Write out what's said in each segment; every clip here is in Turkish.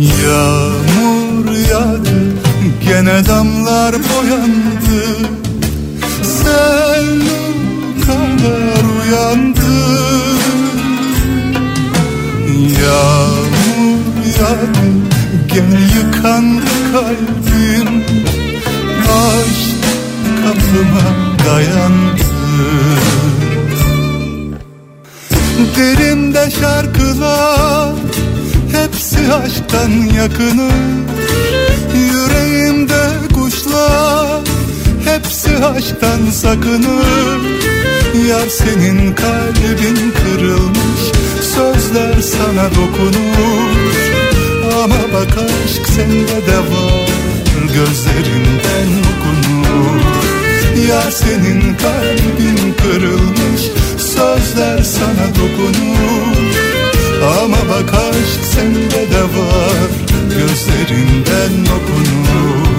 Yağmur yağdı, gene damlar boyandı. Sen kadar uyandı. Yağmur yağdı, gene yıkandı kalbim. Aşk kapıma dayandı. Derimde şarkılar, hepsi aşktan yakını. Yüreğimde kuşlar, hepsi aşktan sakınır. Yar senin kalbin kırılmış, sözler sana dokunur. Ama bak aşk sende de var, gözlerinden okunur. Yar senin kalbin kırılmış, sözler sana dokunur. Ama bak aşk sende de var, gözlerinden okunur.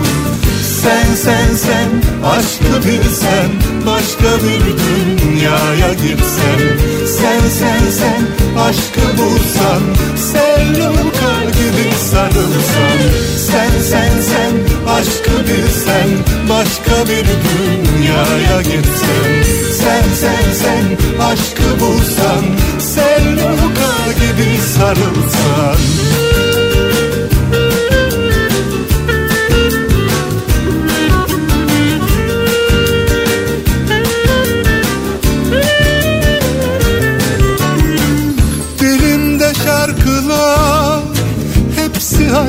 Sen aşkı bilsen, başka bir dünyaya girsen. Sen aşkı bulsan, sevdum kar gibi sarılsan. Sen aşkı bilsen, başka bir dünyaya girsen. Sen aşkı bulsan, sevdum kar gibi sarılsan.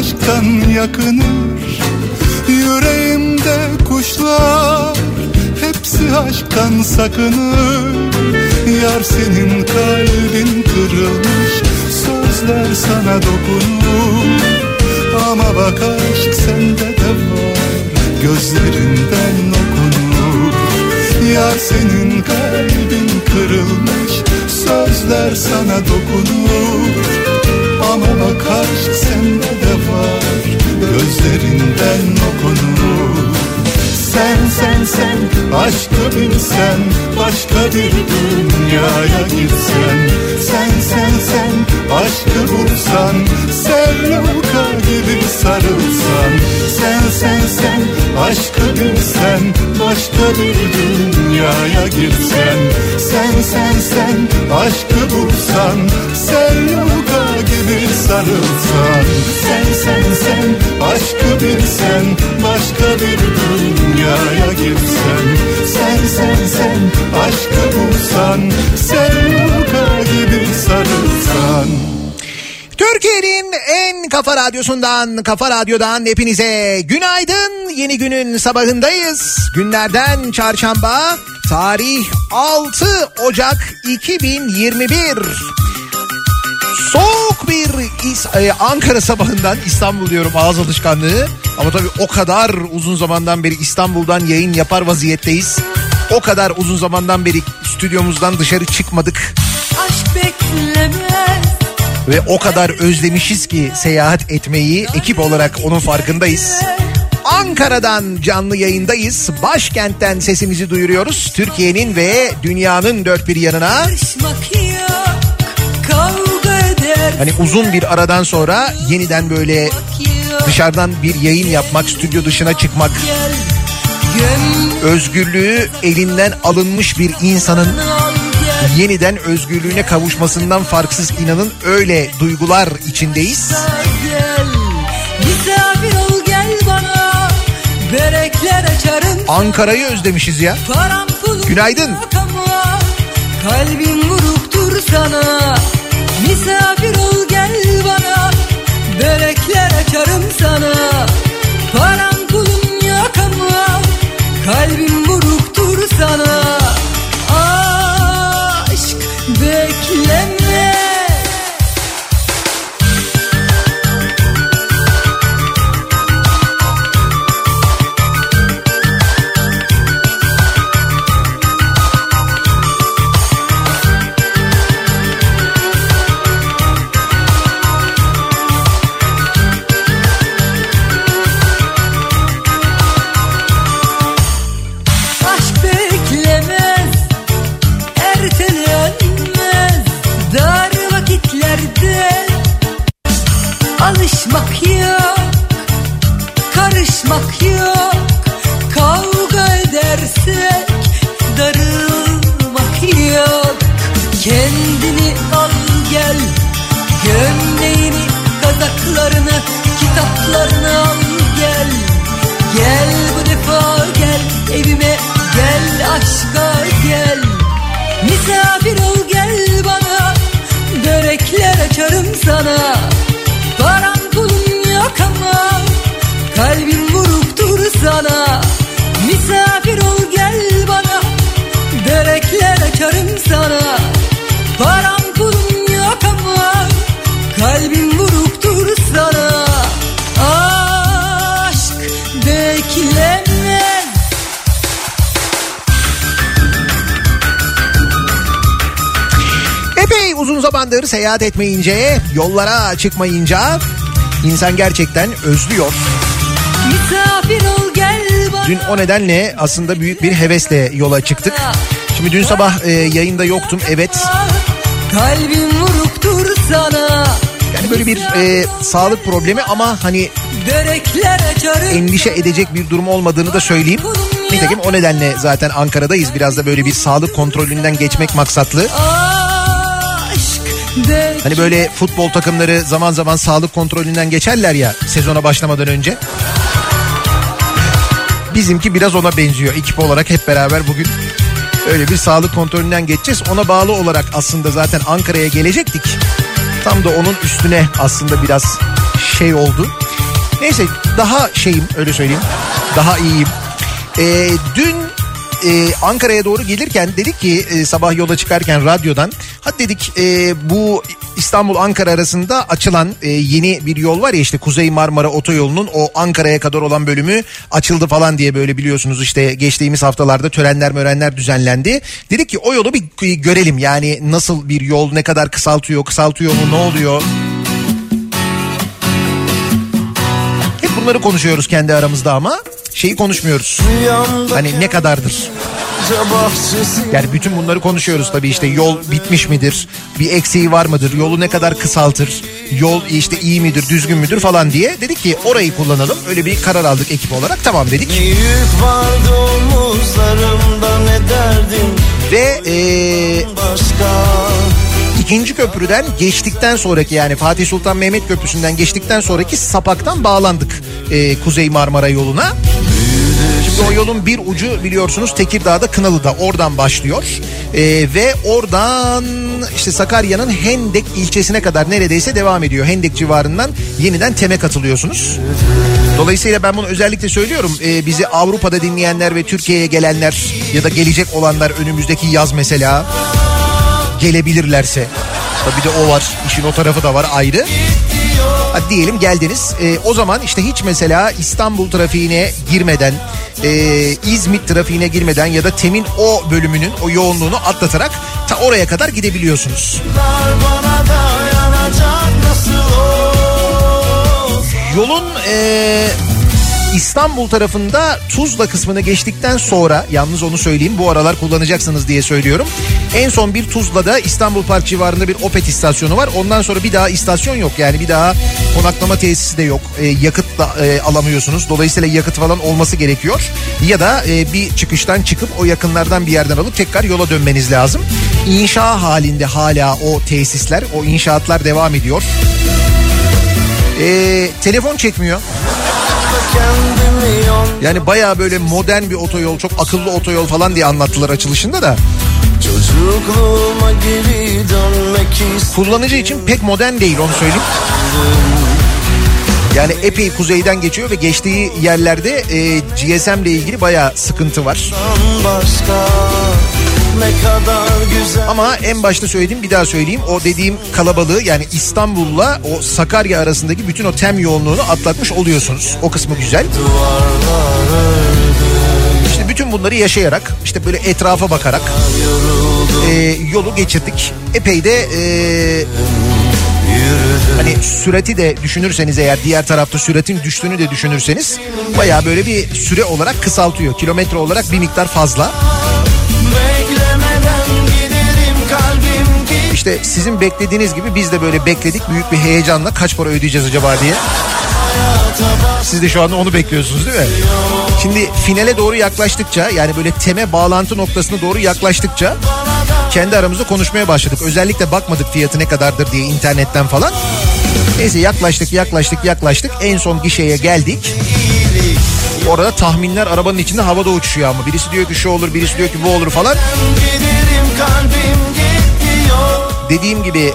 Aşktan yakınır, yüreğimde kuşlar, hepsi aşktan sakınır. Yar senin kalbin kırılmış, sözler sana dokunur. Ama bak aşk sende de var, gözlerinden okunur. Yar senin kalbin kırılmış, sözler sana dokunur. Ama bak aşk sende de var, gözlerinden okunur. Sen aşkı bilsen, başka bir dünyaya girsen. Sen aşkı bulsan, sevluka gibi sarılsan. Sen aşkı bilsen, başka bir dünyaya girsen. Sen aşkı bulsan, sevluka gibi sarılsan. Sen aşkı bilsen, başka bir dünyaya girsen. Sen aşkı bulsan, sevluka gibi sarılsan. Türkiye'nin en kafa radyosundan, Kafa Radyo'dan hepinize günaydın. Yeni günün sabahındayız. Günlerden çarşamba, tarih 6 Ocak 2021. Soğuk bir Ankara sabahından, İstanbul diyorum ağız alışkanlığı. Ama tabii o kadar uzun zamandan beri İstanbul'dan yayın yapar vaziyetteyiz. O kadar uzun zamandan beri stüdyomuzdan dışarı çıkmadık. Ve o kadar özlemişiz ki seyahat etmeyi, ekip olarak onun farkındayız. Ankara'dan canlı yayındayız. Başkentten sesimizi duyuruyoruz. Türkiye'nin ve dünyanın dört bir yanına. Hani uzun bir aradan sonra yeniden böyle dışarıdan bir yayın yapmak, stüdyo dışına çıkmak. Özgürlüğü elinden alınmış bir insanın yeniden özgürlüğüne kavuşmasından farksız, inanın öyle duygular içindeyiz. Ankara'yı özlemişiz ya. Günaydın. Kalbim vurup dur sana. Misafir ol gel bana, börekler açarım sana. Param pulum yok ama kalbim buruk dur sana. Aşk bekleme. zamandır seyahat etmeyince, yollara çıkmayınca insan gerçekten özlüyor. Dün o nedenle aslında büyük bir hevesle yola çıktık. Şimdi dün sabah yayında yoktum, evet. Yani böyle bir sağlık problemi ama hani endişe edecek bir durum olmadığını da söyleyeyim. Nitekim o nedenle zaten Ankara'dayız. Biraz da böyle bir sağlık kontrolünden geçmek maksatlı. Hani böyle futbol takımları zaman zaman sağlık kontrolünden geçerler ya sezona başlamadan önce. Bizimki biraz ona benziyor. Ekip olarak hep beraber bugün öyle bir sağlık kontrolünden geçeceğiz. Ona bağlı olarak aslında zaten Ankara'ya gelecektik. Tam da onun üstüne aslında biraz şey oldu. Neyse daha şeyim, öyle söyleyeyim. Daha iyiyim. Dün Ankara'ya doğru gelirken dedik ki sabah yola çıkarken radyodan, hadi dedik bu İstanbul-Ankara arasında açılan yeni bir yol var ya, işte Kuzey Marmara Otoyolu'nun o Ankara'ya kadar olan bölümü açıldı falan diye, böyle biliyorsunuz işte geçtiğimiz haftalarda törenler mörenler düzenlendi. Dedik ki o yolu bir görelim, yani nasıl bir yol, ne kadar kısaltıyor mu, ne oluyor? Hep bunları konuşuyoruz kendi aramızda ama şeyi konuşmuyoruz. Hani ne kadardır? Yani bütün bunları konuşuyoruz tabii, işte yol bitmiş midir? Bir eksiği var mıdır? Yolu ne kadar kısaltır? Yol işte iyi midir, düzgün müdür falan diye. Dedik ki orayı kullanalım. Öyle bir karar aldık ekip olarak. Tamam dedik. Ve İkinci Köprü'den geçtikten sonraki, yani Fatih Sultan Mehmet Köprüsü'nden geçtikten sonraki sapaktan bağlandık Kuzey Marmara yoluna. Şimdi o yolun bir ucu biliyorsunuz Tekirdağ'da Kınalı'da, oradan başlıyor ve oradan işte Sakarya'nın Hendek ilçesine kadar neredeyse devam ediyor. Hendek civarından yeniden TEM'e katılıyorsunuz. Dolayısıyla ben bunu özellikle söylüyorum. Bizi Avrupa'da dinleyenler ve Türkiye'ye gelenler ya da gelecek olanlar önümüzdeki yaz mesela gelebilirlerse. Tabii de o var, işin o tarafı da var ayrı. Hadi diyelim geldiniz. O zaman işte hiç mesela İstanbul trafiğine girmeden, İzmit trafiğine girmeden ya da TEM'in o bölümünün o yoğunluğunu atlatarak ta oraya kadar gidebiliyorsunuz. Yolun İstanbul tarafında Tuzla kısmını geçtikten sonra, yalnız onu söyleyeyim bu aralar kullanacaksınız diye söylüyorum. En son bir Tuzla'da İstanbul Park civarında bir Opet istasyonu var. Ondan sonra bir daha istasyon yok, yani bir daha konaklama tesisi de yok. Yakıt da alamıyorsunuz. Dolayısıyla yakıt falan olması gerekiyor. Ya da bir çıkıştan çıkıp o yakınlardan bir yerden alıp tekrar yola dönmeniz lazım. İnşa halinde hala o tesisler, o inşaatlar devam ediyor. Telefon çekmiyor. Yani bayağı böyle modern bir otoyol, çok akıllı otoyol falan diye anlattılar açılışında da. Kullanıcı için pek modern değil, onu söyleyeyim. Yani epey kuzeyden geçiyor ve geçtiği yerlerde GSM ile ilgili bayağı sıkıntı var. Ama en başta söylediğim, bir daha söyleyeyim, o dediğim kalabalığı, yani İstanbul'la o Sakarya arasındaki bütün o TEM yoğunluğunu atlatmış oluyorsunuz. O kısmı güzel. İşte bütün bunları yaşayarak, işte böyle etrafa bakarak yolu geçirdik. Epey de hani sürati de düşünürseniz, eğer diğer tarafta süratin düştüğünü de düşünürseniz bayağı böyle bir süre olarak kısaltıyor. Kilometre olarak bir miktar fazla. İşte sizin beklediğiniz gibi biz de böyle bekledik büyük bir heyecanla, kaç para ödeyeceğiz acaba diye. Siz de şu anda onu bekliyorsunuz değil mi? Şimdi finale doğru yaklaştıkça, yani böyle TEM'e bağlantı noktasına doğru yaklaştıkça kendi aramızda konuşmaya başladık. Özellikle bakmadık fiyatı ne kadardır diye internetten falan. Neyse yaklaştık. En son gişeye geldik. Orada tahminler arabanın içinde havada uçuşuyor ama. Birisi diyor ki şu olur, birisi diyor ki bu olur falan. Dediğim gibi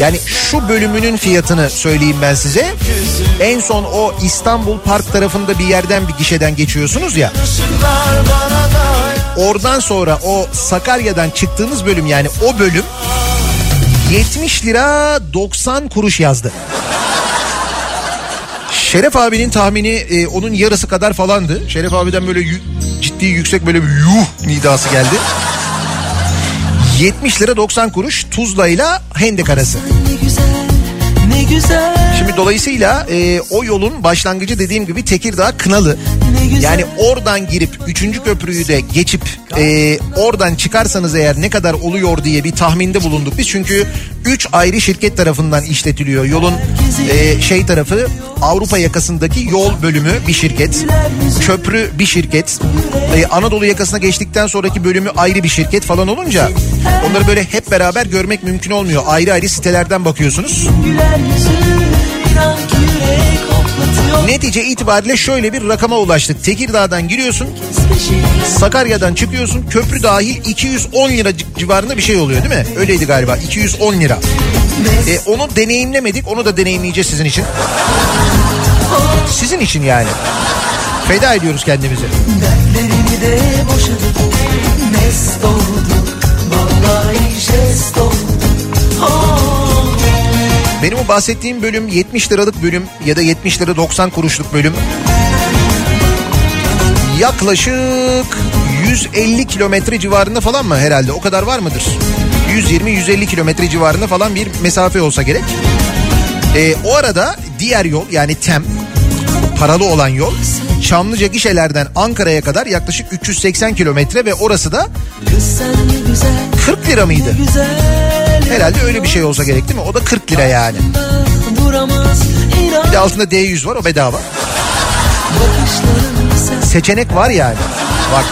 yani şu bölümünün fiyatını söyleyeyim ben size. En son o İstanbul Park tarafında bir yerden, bir gişeden geçiyorsunuz ya. Oradan sonra o Sakarya'dan çıktığınız bölüm, yani o bölüm 70 lira 90 kuruş yazdı. Şeref abinin tahmini onun yarısı kadar falandı. Şeref abiden böyle ciddi yüksek böyle bir yuh nidası geldi. 70 lira 90 kuruş, Tuzla ile Hendek arası. Şimdi dolayısıyla o yolun başlangıcı dediğim gibi Tekirdağ Kınalı. Yani oradan girip 3. köprüyü de geçip oradan çıkarsanız eğer ne kadar oluyor diye bir tahminde bulunduk biz. Çünkü 3 ayrı şirket tarafından işletiliyor. Yolun şey tarafı, Avrupa yakasındaki yol bölümü bir şirket. Köprü bir şirket. Anadolu yakasına geçtikten sonraki bölümü ayrı bir şirket falan olunca onları böyle hep beraber görmek mümkün olmuyor. Ayrı ayrı sitelerden bakıyorsunuz. Netice itibariyle şöyle bir rakama ulaştık. Tekirdağ'dan giriyorsun, Sakarya'dan çıkıyorsun, köprü dahil 210 lira civarında bir şey oluyor değil mi? Öyleydi galiba, 210 lira. Onu deneyimlemedik, onu da deneyimleyeceğiz sizin için. Sizin için yani. Feda ediyoruz kendimizi. Dertlerimi de boşadım, mest oldum, vallahi jest oldum, oh. Benim o bahsettiğim bölüm 70 liralık bölüm ya da 70 lira 90 kuruşluk bölüm yaklaşık 150 kilometre civarında falan mı herhalde, o kadar var mıdır? 120-150 kilometre civarında falan bir mesafe olsa gerek. O arada diğer yol, yani TEM paralı olan yol, Çamlıca Gişeler'den Ankara'ya kadar yaklaşık 380 kilometre ve orası da 40 lira mıydı? Herhalde öyle bir şey olsa gerek değil mi? O da 40 lira yani. Bir de altında D100 var, o bedava. Seçenek var yani. Bak.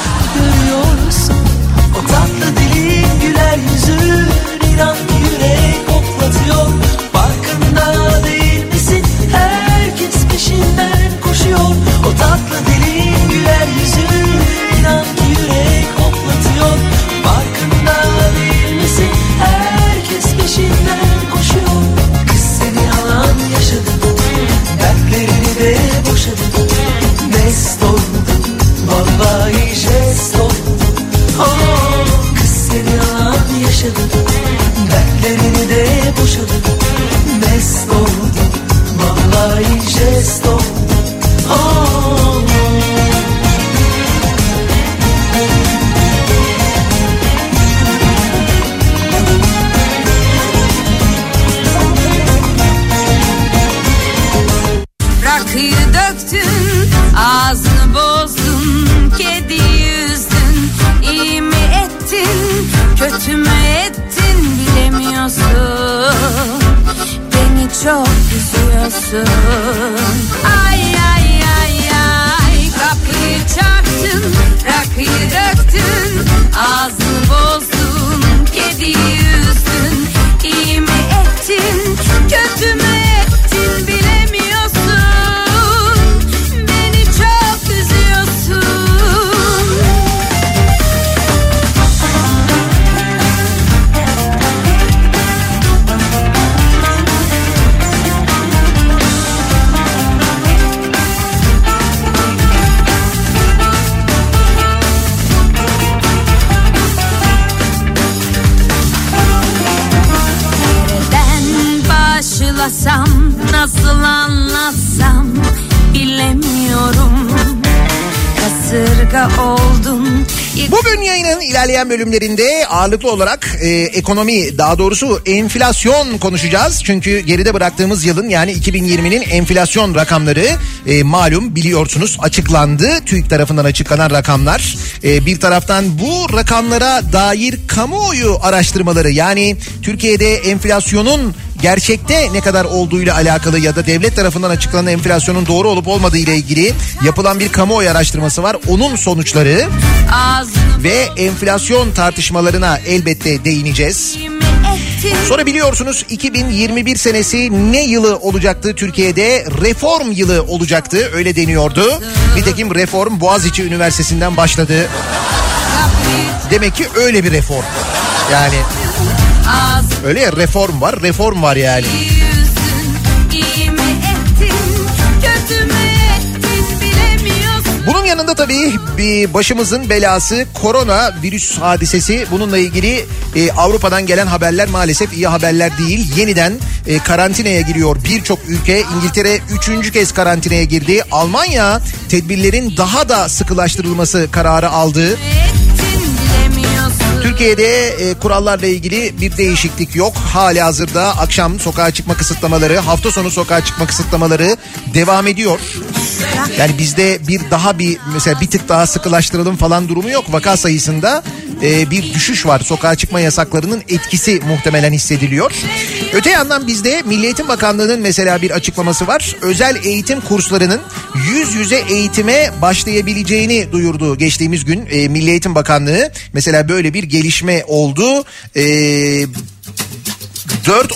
Bugün yayının ilerleyen bölümlerinde ağırlıklı olarak ekonomi, daha doğrusu enflasyon konuşacağız. Çünkü geride bıraktığımız yılın, yani 2020'nin enflasyon rakamları malum, biliyorsunuz, açıklandı. TÜİK tarafından açıklanan rakamlar. Bir taraftan bu rakamlara dair kamuoyu araştırmaları, yani Türkiye'de enflasyonun gerçekte ne kadar olduğuyla alakalı ya da devlet tarafından açıklanan enflasyonun doğru olup olmadığı ile ilgili yapılan bir kamuoyu araştırması var. Onun sonuçları ve enflasyon tartışmalarına elbette değineceğiz. Sonra biliyorsunuz 2021 senesi ne yılı olacaktı Türkiye'de? Reform yılı olacaktı, öyle deniyordu. Nitekim reform Boğaziçi Üniversitesi'nden başladı. Demek ki öyle bir reform. Yani öyle ya, reform var, reform var yani. Bunun yanında tabii bir başımızın belası korona virüs hadisesi. Bununla ilgili Avrupa'dan gelen haberler maalesef iyi haberler değil. Yeniden karantinaya giriyor birçok ülke. İngiltere 3. kez karantinaya girdi. Almanya tedbirlerin daha da sıkılaştırılması kararı aldı. Türkiye'de kurallarla ilgili bir değişiklik yok. Halihazırda akşam sokağa çıkma kısıtlamaları, hafta sonu sokağa çıkma kısıtlamaları devam ediyor. Yani bizde bir tık daha sıkılaştıralım falan durumu yok. Vaka sayısında bir düşüş var. Sokağa çıkma yasaklarının etkisi muhtemelen hissediliyor. Öte yandan bizde Milli Eğitim Bakanlığı'nın mesela bir açıklaması var. Özel eğitim kurslarının yüz yüze eğitime başlayabileceğini duyurdu geçtiğimiz gün Milli Eğitim Bakanlığı. Mesela böyle bir gelişme oldu. 4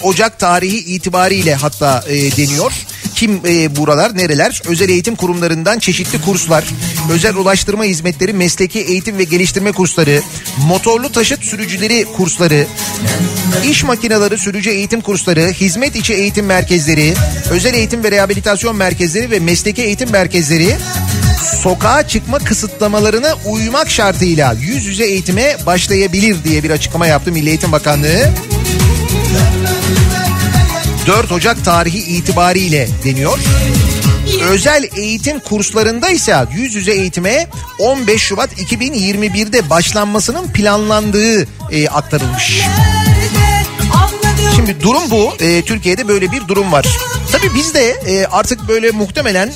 Ocak tarihi itibariyle hatta deniyor. Kim buralar, nereler? Özel eğitim kurumlarından çeşitli kurslar, özel ulaştırma hizmetleri, mesleki eğitim ve geliştirme kursları, motorlu taşıt sürücüleri kursları, iş makineleri sürücü eğitim kursları, hizmet içi eğitim merkezleri, özel eğitim ve rehabilitasyon merkezleri ve mesleki eğitim merkezleri sokağa çıkma kısıtlamalarına uymak şartıyla yüz yüze eğitime başlayabilir diye bir açıklama yaptı Milli Eğitim Bakanlığı. 4 Ocak tarihi itibariyle deniyor. Özel eğitim kurslarında ise yüz yüze eğitime 15 Şubat 2021'de başlanmasının planlandığı aktarılmış. Şimdi durum bu. Türkiye'de böyle bir durum var. Tabii bizde artık böyle muhtemelen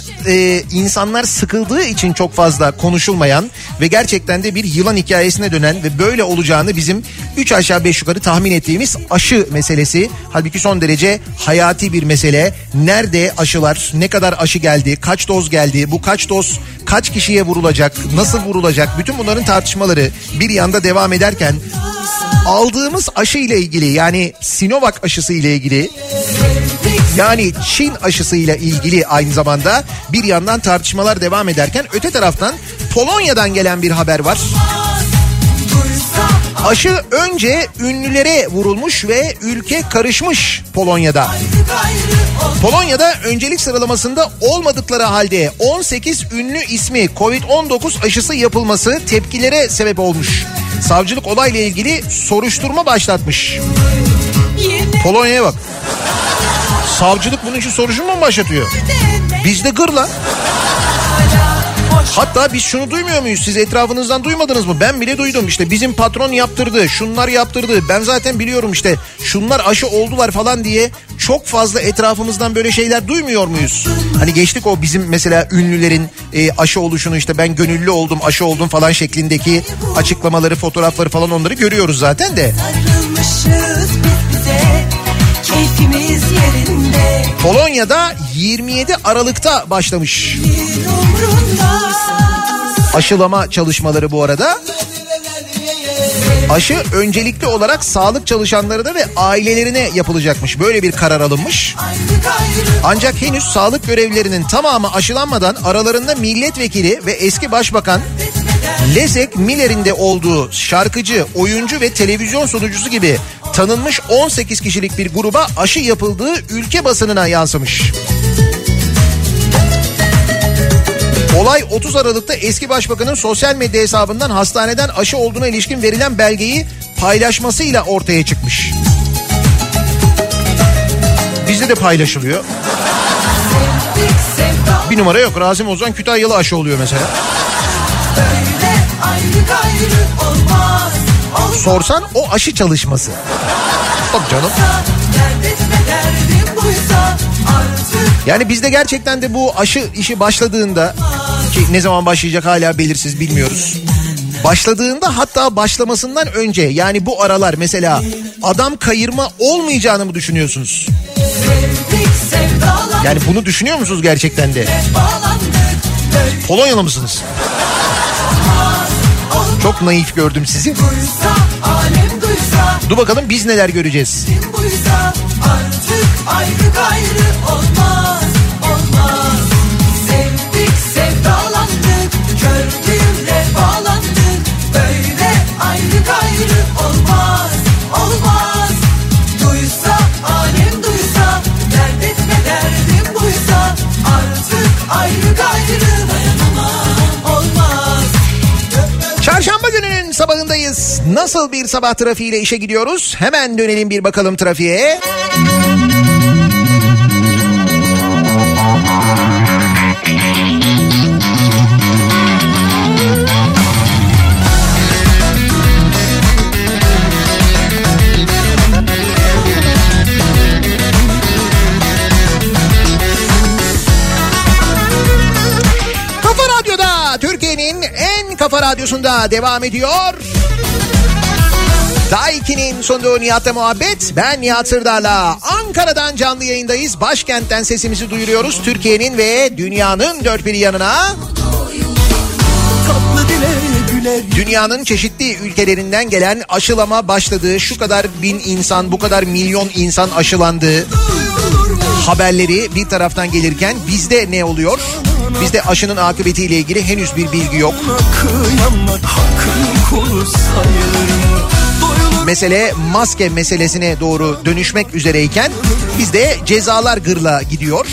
insanlar sıkıldığı için çok fazla konuşulmayan ve gerçekten de bir yılan hikayesine dönen ve böyle olacağını bizim 3 aşağı 5 yukarı tahmin ettiğimiz aşı meselesi. Halbuki son derece hayati bir mesele. Nerede aşılar? Ne kadar aşı geldi? Kaç doz geldi? Bu kaç doz kaç kişiye vurulacak? Nasıl vurulacak? Bütün bunların tartışmaları bir yanda devam ederken aldığımız aşı ile ilgili, yani Sinovac aşısı ile ilgili, yani Çin aşısı ile ilgili aynı zamanda bir yandan tartışmalar devam ederken öte taraftan Polonya'dan gelen bir haber var. Aşı önce ünlülere vurulmuş ve ülke karışmış Polonya'da. Polonya'da öncelik sıralamasında olmadıkları halde 18 ünlü ismi Covid-19 aşısı yapılması tepkilere sebep olmuş. Savcılık olayla ilgili soruşturma başlatmış. Polonya'ya bak. Savcılık bunun için soruşturma mı başlatıyor? Bizde gırla. Hatta biz şunu duymuyor muyuz? Siz etrafınızdan duymadınız mı? Ben bile duydum. İşte bizim patron yaptırdı, şunlar yaptırdı. Ben zaten biliyorum işte şunlar aşı oldular falan diye çok fazla etrafımızdan böyle şeyler duymuyor muyuz? Hani geçtik o bizim mesela ünlülerin aşı oluşunu, işte ben gönüllü oldum, aşı oldum falan şeklindeki açıklamaları, fotoğrafları falan, onları görüyoruz zaten de. Polonya'da 27 Aralık'ta başlamış aşılama çalışmaları bu arada. Aşı öncelikli olarak sağlık çalışanlarına ve ailelerine yapılacakmış. Böyle bir karar alınmış. Ancak henüz sağlık görevlilerinin tamamı aşılanmadan aralarında milletvekili ve eski başbakan Leszek Miller'in de olduğu şarkıcı, oyuncu ve televizyon sunucusu gibi tanınmış 18 kişilik bir gruba aşı yapıldığı ülke basınına yansımış. Olay 30 Aralık'ta eski başbakanın sosyal medya hesabından hastaneden aşı olduğuna ilişkin verilen belgeyi paylaşmasıyla ortaya çıkmış. Bizde de paylaşılıyor. Bir numara yok. Rasim Ozan Kütahyalı aşı oluyor mesela. Sorsan o aşı çalışması. Bak canım. Yani bizde gerçekten de bu aşı işi başladığında, ki ne zaman başlayacak hala belirsiz, bilmiyoruz. Başladığında, hatta başlamasından önce, yani bu aralar mesela adam kayırma olmayacağını mı düşünüyorsunuz? Yani bunu düşünüyor musunuz gerçekten de? Polonyalı mısınız? Çok naif gördüm sizi. Dur bakalım biz neler göreceğiz. Ayrı gayrı olmaz, olmaz. Sevdik, sevdalandık, gördüğümle bağlandık. Böyle ayrı gayrı olmaz, olmaz. Duysa, alem duysa, dert etme derdim buysa. Artık ayrı gayrı dayanamam, olmaz. Çarşamba gününün sabahındayız. Nasıl bir sabah trafiğiyle işe gidiyoruz? Hemen dönelim bir bakalım trafiğe. Kafa Radyosu'nda devam ediyor. Daiki'nin sonunda Nihat'la Muhabbet. Ben Nihat Sırdar'la Ankara'dan canlı yayındayız. Başkent'ten sesimizi duyuruyoruz. Türkiye'nin ve dünyanın dört bir yanına. Dünyanın çeşitli ülkelerinden gelen aşılama başladı. Şu kadar bin insan, bu kadar milyon insan aşılandı. Haberleri bir taraftan gelirken bizde ne oluyor? Bizde aşının akıbetiyle ilgili henüz bir bilgi yok. Mesele maske meselesine doğru dönüşmek üzereyken bizde cezalar gırla gidiyor.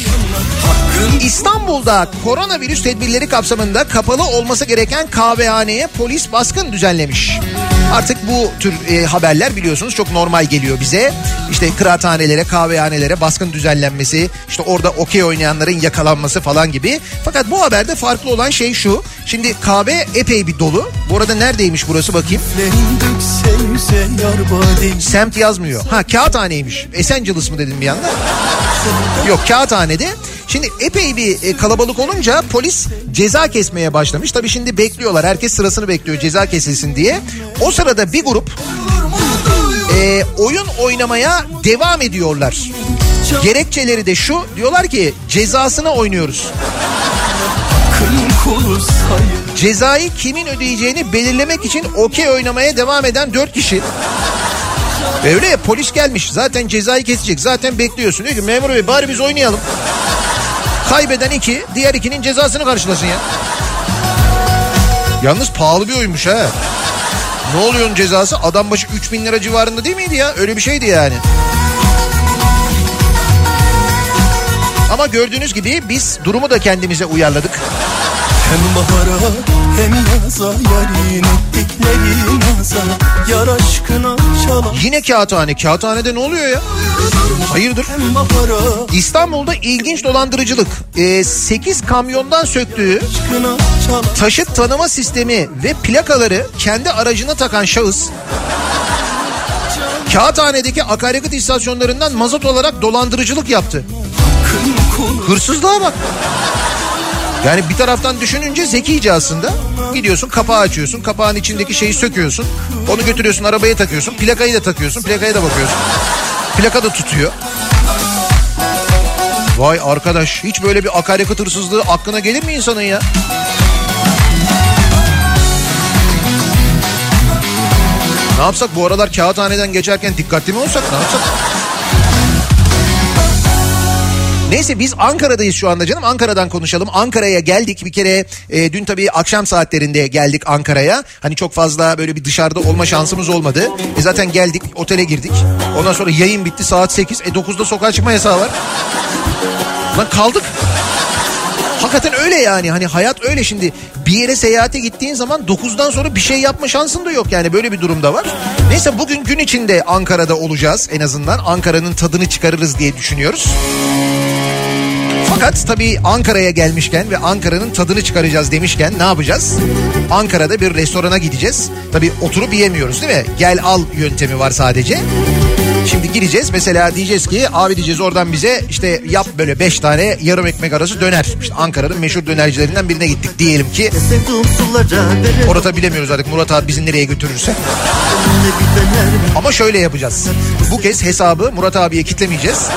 İstanbul'da koronavirüs tedbirleri kapsamında kapalı olması gereken kahvehaneye polis baskın düzenlemiş. Artık bu tür haberler biliyorsunuz çok normal geliyor bize. İşte kıraathanelere, kahvehanelere baskın düzenlenmesi, işte orada okey oynayanların yakalanması falan gibi. Fakat bu haberde farklı olan şey şu. Şimdi kahve epey bir dolu. Bu arada neredeymiş burası bakayım. Semt yazmıyor. Ha, Kağıthane'ymiş. Esenciles mı dedim bir anda? Yok, Kağıthane'de. Şimdi epey bir kalabalık olunca polis ceza kesmeye başlamış. Tabii şimdi bekliyorlar. Herkes sırasını bekliyor ceza kesilsin diye. O sırada bir grup oyun oynamaya devam ediyorlar. Gerekçeleri de şu. Diyorlar ki cezasına oynuyoruz. Cezayı kimin ödeyeceğini belirlemek için okey oynamaya devam eden 4 kişi. Öyle ya, polis gelmiş. Zaten cezayı kesecek. Zaten bekliyorsun. Diyor ki memur bey bari biz oynayalım. Kaybeden 2, diğer 2'nin cezasını karşılasın ya. Yalnız pahalı bir oyunmuş ha. Ne oluyorun cezası? Adam başı 3.000 lira civarında değil miydi ya? Öyle bir şeydi yani. Ama gördüğünüz gibi biz durumu da kendimize uyarladık. Hem bahara hem yaza yarin ettikleri naza yar aşkına çalan. Yine Kağıthane. Kağıthane'de ne oluyor ya? Hayırdır? İstanbul'da ilginç dolandırıcılık. 8 kamyondan söktüğü taşıt tanıma sistemi ve plakaları kendi aracına takan şahıs Kağıthane'deki akaryakıt istasyonlarından mazot olarak dolandırıcılık yaptı. Hırsızlığa bak. Yani bir taraftan düşününce zekice aslında. Gidiyorsun kapağı açıyorsun. Kapağın içindeki şeyi söküyorsun. Onu götürüyorsun arabaya takıyorsun. Plakayı da takıyorsun. Plakaya da bakıyorsun. Plaka da tutuyor. Vay arkadaş, hiç böyle bir akaryakıt hırsızlığı aklına gelir mi insanın ya? Ne yapsak bu aralar Kağıthane'den geçerken dikkatli mi olsak, ne yapsak? Neyse biz Ankara'dayız şu anda canım. Ankara'dan konuşalım. Ankara'ya geldik bir kere. Dün tabii akşam saatlerinde geldik Ankara'ya. Hani çok fazla böyle bir dışarıda olma şansımız olmadı. Zaten geldik, otele girdik. Ondan sonra yayın bitti saat 8. 9'da sokağa çıkma yasağı var. Lan kaldık. Hakikaten öyle yani. Hani hayat öyle şimdi. Bir yere seyahate gittiğin zaman 9'dan sonra bir şey yapma şansın da yok yani, böyle bir durumda var. Neyse bugün gün içinde Ankara'da olacağız en azından. Ankara'nın tadını çıkarırız diye düşünüyoruz. Fakat tabii Ankara'ya gelmişken ve Ankara'nın tadını çıkaracağız demişken ne yapacağız? Ankara'da bir restorana gideceğiz. Tabii oturup yiyemiyoruz değil mi? Gel al yöntemi var sadece. Şimdi gireceğiz mesela, diyeceğiz ki abi diyeceğiz oradan bize işte yap böyle 5 tane yarım ekmek arası döner. İşte Ankara'nın meşhur dönercilerinden birine gittik diyelim ki. Orada bilemiyoruz artık, Murat abi bizi nereye götürürse. Ama şöyle yapacağız. Bu kez hesabı Murat abiye kitlemeyeceğiz.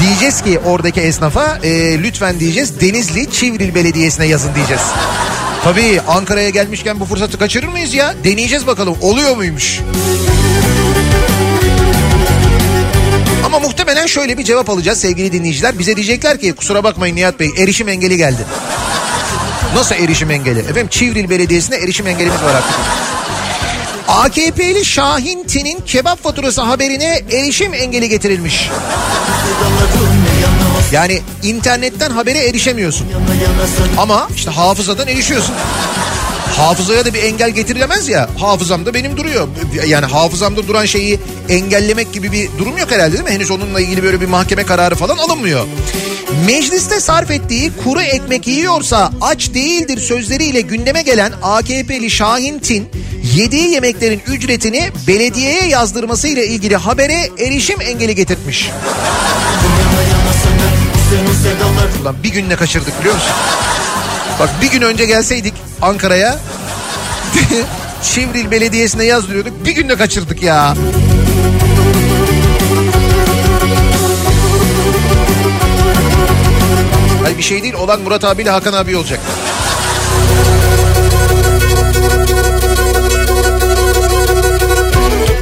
Diyeceğiz ki oradaki esnafa lütfen diyeceğiz Denizli Çivril Belediyesi'ne yazın diyeceğiz. Tabii Ankara'ya gelmişken bu fırsatı kaçırır mıyız ya? Deneyeceğiz bakalım oluyor muymuş? Ama muhtemelen şöyle bir cevap alacağız sevgili dinleyiciler. Bize diyecekler ki kusura bakmayın Nihat Bey erişim engeli geldi. Nasıl erişim engeli? Efendim Çivril Belediyesi'ne erişim engelimiz var artık. AKP'li Şahin Tin'in kebap faturası haberine erişim engeli getirilmiş. Yani internetten habere erişemiyorsun. Ama işte hafızadan erişiyorsun. Hafızaya da bir engel getirilemez ya. Hafızamda benim duruyor. Yani hafızamda duran şeyi engellemek gibi bir durum yok herhalde değil mi? Henüz onunla ilgili böyle bir mahkeme kararı falan alınmıyor. Mecliste sarf ettiği kuru ekmek yiyorsa aç değildir sözleriyle gündeme gelen AKP'li Şahin Tin, yediği yemeklerin ücretini belediyeye yazdırmasıyla ilgili habere erişim engeli getirtmiş. Ulan bir günle kaçırdık biliyor musun? Bak bir gün önce gelseydik Ankara'ya Çivril Belediyesi'ne yazdırıyorduk. Bir günde kaçırdık ya. Hayır, bir şey değil. Olan Murat abiyle Hakan abi olacak.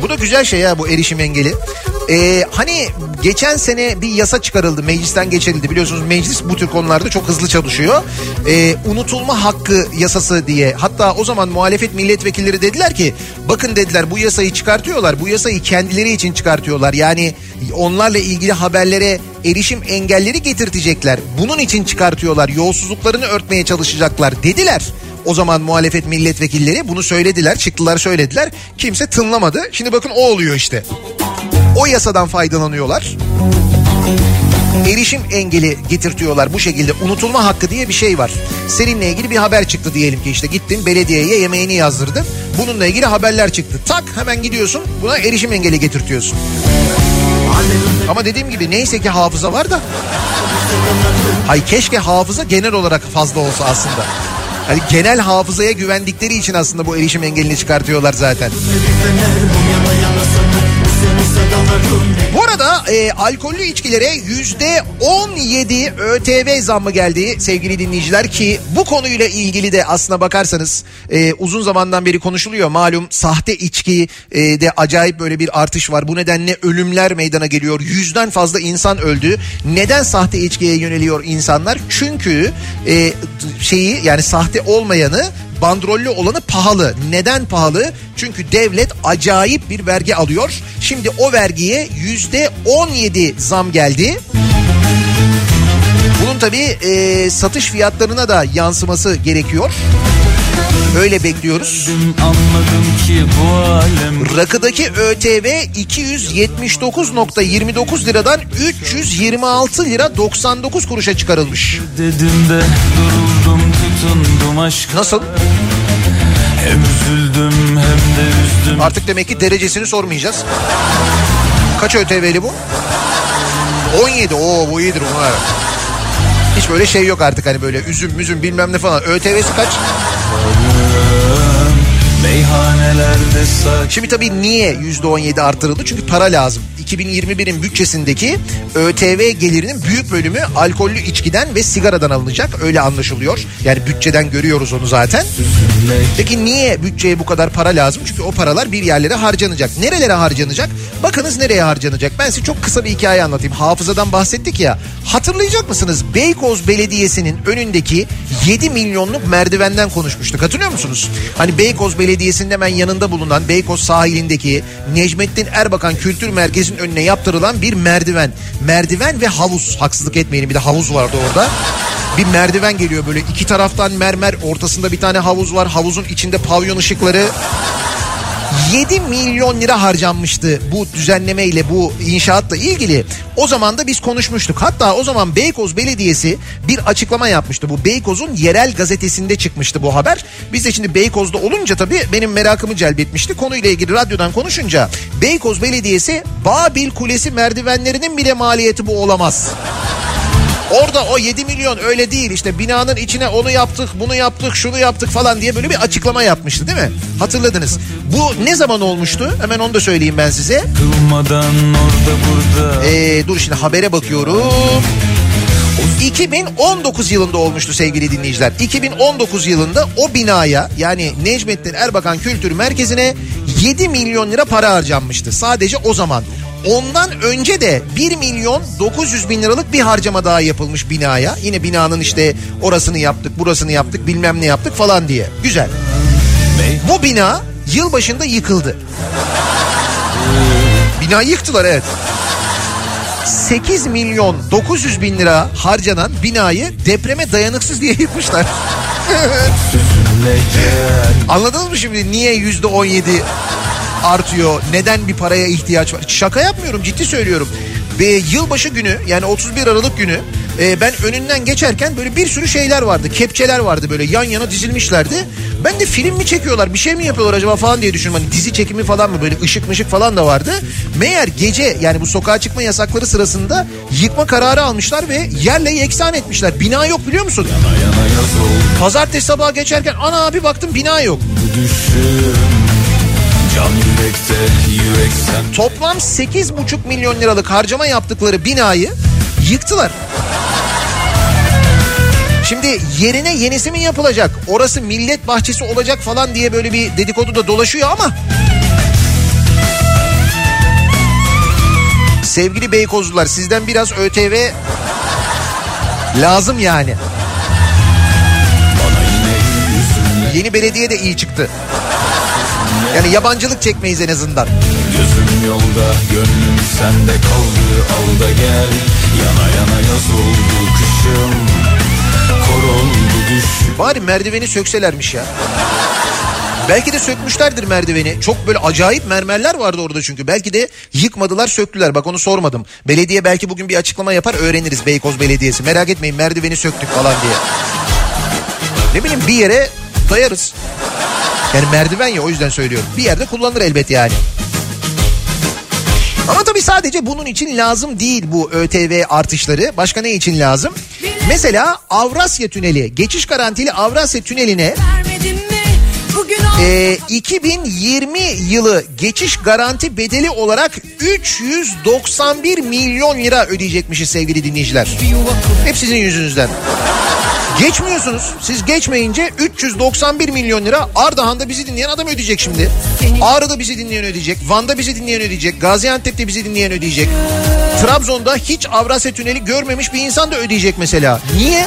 Bu da güzel şey ya, bu erişim engeli. Hani geçen sene bir yasa çıkarıldı, meclisten geçirildi, biliyorsunuz meclis bu tür konularda çok hızlı çalışıyor. Unutulma hakkı yasası diye, hatta o zaman muhalefet milletvekilleri dediler ki bakın dediler, bu yasayı çıkartıyorlar, bu yasayı kendileri için çıkartıyorlar. Yani onlarla ilgili haberlere erişim engelleri getirtecekler, bunun için çıkartıyorlar, yolsuzluklarını örtmeye çalışacaklar dediler. O zaman muhalefet milletvekilleri bunu söylediler, çıktılar söylediler, kimse tınlamadı. Şimdi bakın o oluyor işte. O yasadan faydalanıyorlar. Erişim engeli getirtiyorlar bu şekilde. Unutulma hakkı diye bir şey var. Seninle ilgili bir haber çıktı diyelim ki, işte gittin belediyeye yemeğini yazdırdın. Bununla ilgili haberler çıktı. Tak, hemen gidiyorsun buna erişim engeli getirtiyorsun. Ama dediğim gibi neyse ki hafıza var da. Hay keşke hafıza genel olarak fazla olsa aslında. Yani genel hafızaya güvendikleri için aslında bu erişim engelini çıkartıyorlar zaten. Bu arada alkollü içkilere %17 ÖTV zammı geldi sevgili dinleyiciler, ki bu konuyla ilgili de aslına bakarsanız uzun zamandan beri konuşuluyor. Malum sahte içki de acayip böyle bir artış var. Bu nedenle ölümler meydana geliyor. 100'den fazla insan öldü. Neden sahte içkiye yöneliyor insanlar? Çünkü yani sahte olmayanı, bandrollü olanı pahalı. Neden pahalı? Çünkü devlet acayip bir vergi alıyor. Şimdi o vergiye %17 zam geldi. Bunun tabii satış fiyatlarına da yansıması gerekiyor. Öyle bekliyoruz. Rakıdaki ÖTV 279.29 liradan 326 lira 99 kuruşa çıkarılmış. Dedim de duruldum, tutundum aşka. Nasıl? Hem üzüldüm hem de üzdüm. Artık demek ki derecesini sormayacağız. Kaç ÖTV'li bu? 17. Oo, bu iyidir bunlar. Hiç böyle şey yok artık, hani böyle üzüm müzüm bilmem ne falan. ÖTV'si kaç? Şimdi tabii niye %17 artırıldı? Çünkü para lazım. 2021'in bütçesindeki ÖTV gelirinin büyük bölümü alkollü içkiden ve sigaradan alınacak. Öyle anlaşılıyor. Yani bütçeden görüyoruz onu zaten. Peki niye bütçeye bu kadar para lazım? Çünkü o paralar bir yerlere harcanacak. Nerelere harcanacak? Bakınız nereye harcanacak. Ben size çok kısa bir hikaye anlatayım. Hafızadan bahsettik ya. Hatırlayacak mısınız? Beykoz Belediyesi'nin önündeki 7 milyonluk merdivenden konuşmuştuk. Hatırlıyor musunuz? Hani Beykoz Belediyesi'nin hemen yanında bulunan Beykoz sahilindeki Necmettin Erbakan Kültür Merkezi'nin önüne yaptırılan bir merdiven. Merdiven ve havuz. Haksızlık etmeyelim, bir de havuz vardı orada. Bir merdiven geliyor böyle iki taraftan mermer, ortasında bir tane havuz var. Havuzun içinde pavyon ışıkları. 7 milyon lira harcanmıştı bu düzenlemeyle, bu inşaatla ilgili. O zaman da biz konuşmuştuk. Hatta o zaman Beykoz Belediyesi bir açıklama yapmıştı. Bu Beykoz'un yerel gazetesinde çıkmıştı bu haber. Biz de şimdi Beykoz'da olunca tabii benim merakımı celbetmişti. Konuyla ilgili radyodan konuşunca Beykoz Belediyesi, Babil Kulesi merdivenlerinin bile maliyeti bu olamaz. Orada o 7 milyon öyle değil, işte binanın içine onu yaptık, bunu yaptık, şunu yaptık falan diye böyle bir açıklama yapmıştı değil mi? Hatırladınız. Bu ne zaman olmuştu? Hemen onu da söyleyeyim ben size. Dur şimdi habere bakıyorum. 2019 yılında olmuştu sevgili dinleyiciler. 2019 yılında o binaya, yani Necmettin Erbakan Kültür Merkezi'ne 7 milyon lira para harcanmıştı. Sadece o zaman. Ondan önce de 1 milyon 900 bin liralık bir harcama daha yapılmış binaya. Yine binanın işte orasını yaptık, burasını yaptık, bilmem ne yaptık falan diye. Güzel. Bu bina yılbaşında yıkıldı. Binayı yıktılar, evet. 8 milyon 900 bin lira harcanan binayı depreme dayanıksız diye yıkmışlar. Anladınız mı şimdi niye %17 artıyor, neden bir paraya ihtiyaç var? Şaka yapmıyorum, ciddi söylüyorum. Ve yılbaşı günü, yani 31 Aralık günü ben önünden geçerken böyle bir sürü şeyler vardı. Kepçeler vardı böyle yan yana dizilmişlerdi. Ben de film mi çekiyorlar, bir şey mi yapıyorlar acaba falan diye düşündüm. Hani dizi çekimi falan mı, böyle ışık mışık falan da vardı. Meğer gece, yani bu sokağa çıkma yasakları sırasında yıkma kararı almışlar ve yerle yeksan etmişler. Bina yok, biliyor musun? Pazartesi sabahı geçerken ana abi baktım bina yok. Toplam 8,5 milyon liralık harcama yaptıkları binayı yıktılar. Şimdi yerine yenisi mi yapılacak? Orası millet bahçesi olacak falan diye böyle bir dedikodu da dolaşıyor ama... Sevgili Beykozlular, sizden biraz ÖTV lazım yani. Yeni belediye de iyi çıktı. Yani yabancılık çekmeyiz en azından. Gözüm yolda, gönlüm sende kaldı, al da gel. Yana yana yaz oldu kışım. Bari merdiveni sökselermiş ya. Belki de sökmüşlerdir merdiveni. Çok böyle acayip mermerler vardı orada çünkü. Belki de yıkmadılar, söktüler. Bak onu sormadım. Belediye belki bugün bir açıklama yapar, öğreniriz Beykoz Belediyesi. Merak etmeyin, merdiveni söktük falan diye. Ne bileyim, bir yere dayarız. Yani merdiven ya, o yüzden söylüyorum. Bir yerde kullanılır elbet yani. Ama tabii sadece bunun için lazım değil bu ÖTV artışları. Başka ne için lazım? Mesela Avrasya Tüneli, geçiş garantili Avrasya Tüneli'ne 2020 yılı geçiş garanti bedeli olarak 391 milyon lira ödeyecekmişiz sevgili dinleyiciler. Hep sizin yüzünüzden. Geçmiyorsunuz. Siz geçmeyince 391 milyon lira Ardahan'da bizi dinleyen adam ödeyecek şimdi. Ağrı'da bizi dinleyen ödeyecek. Van'da bizi dinleyen ödeyecek. Gaziantep'te bizi dinleyen ödeyecek. Trabzon'da hiç Avrasya Tüneli görmemiş bir insan da ödeyecek mesela. Niye?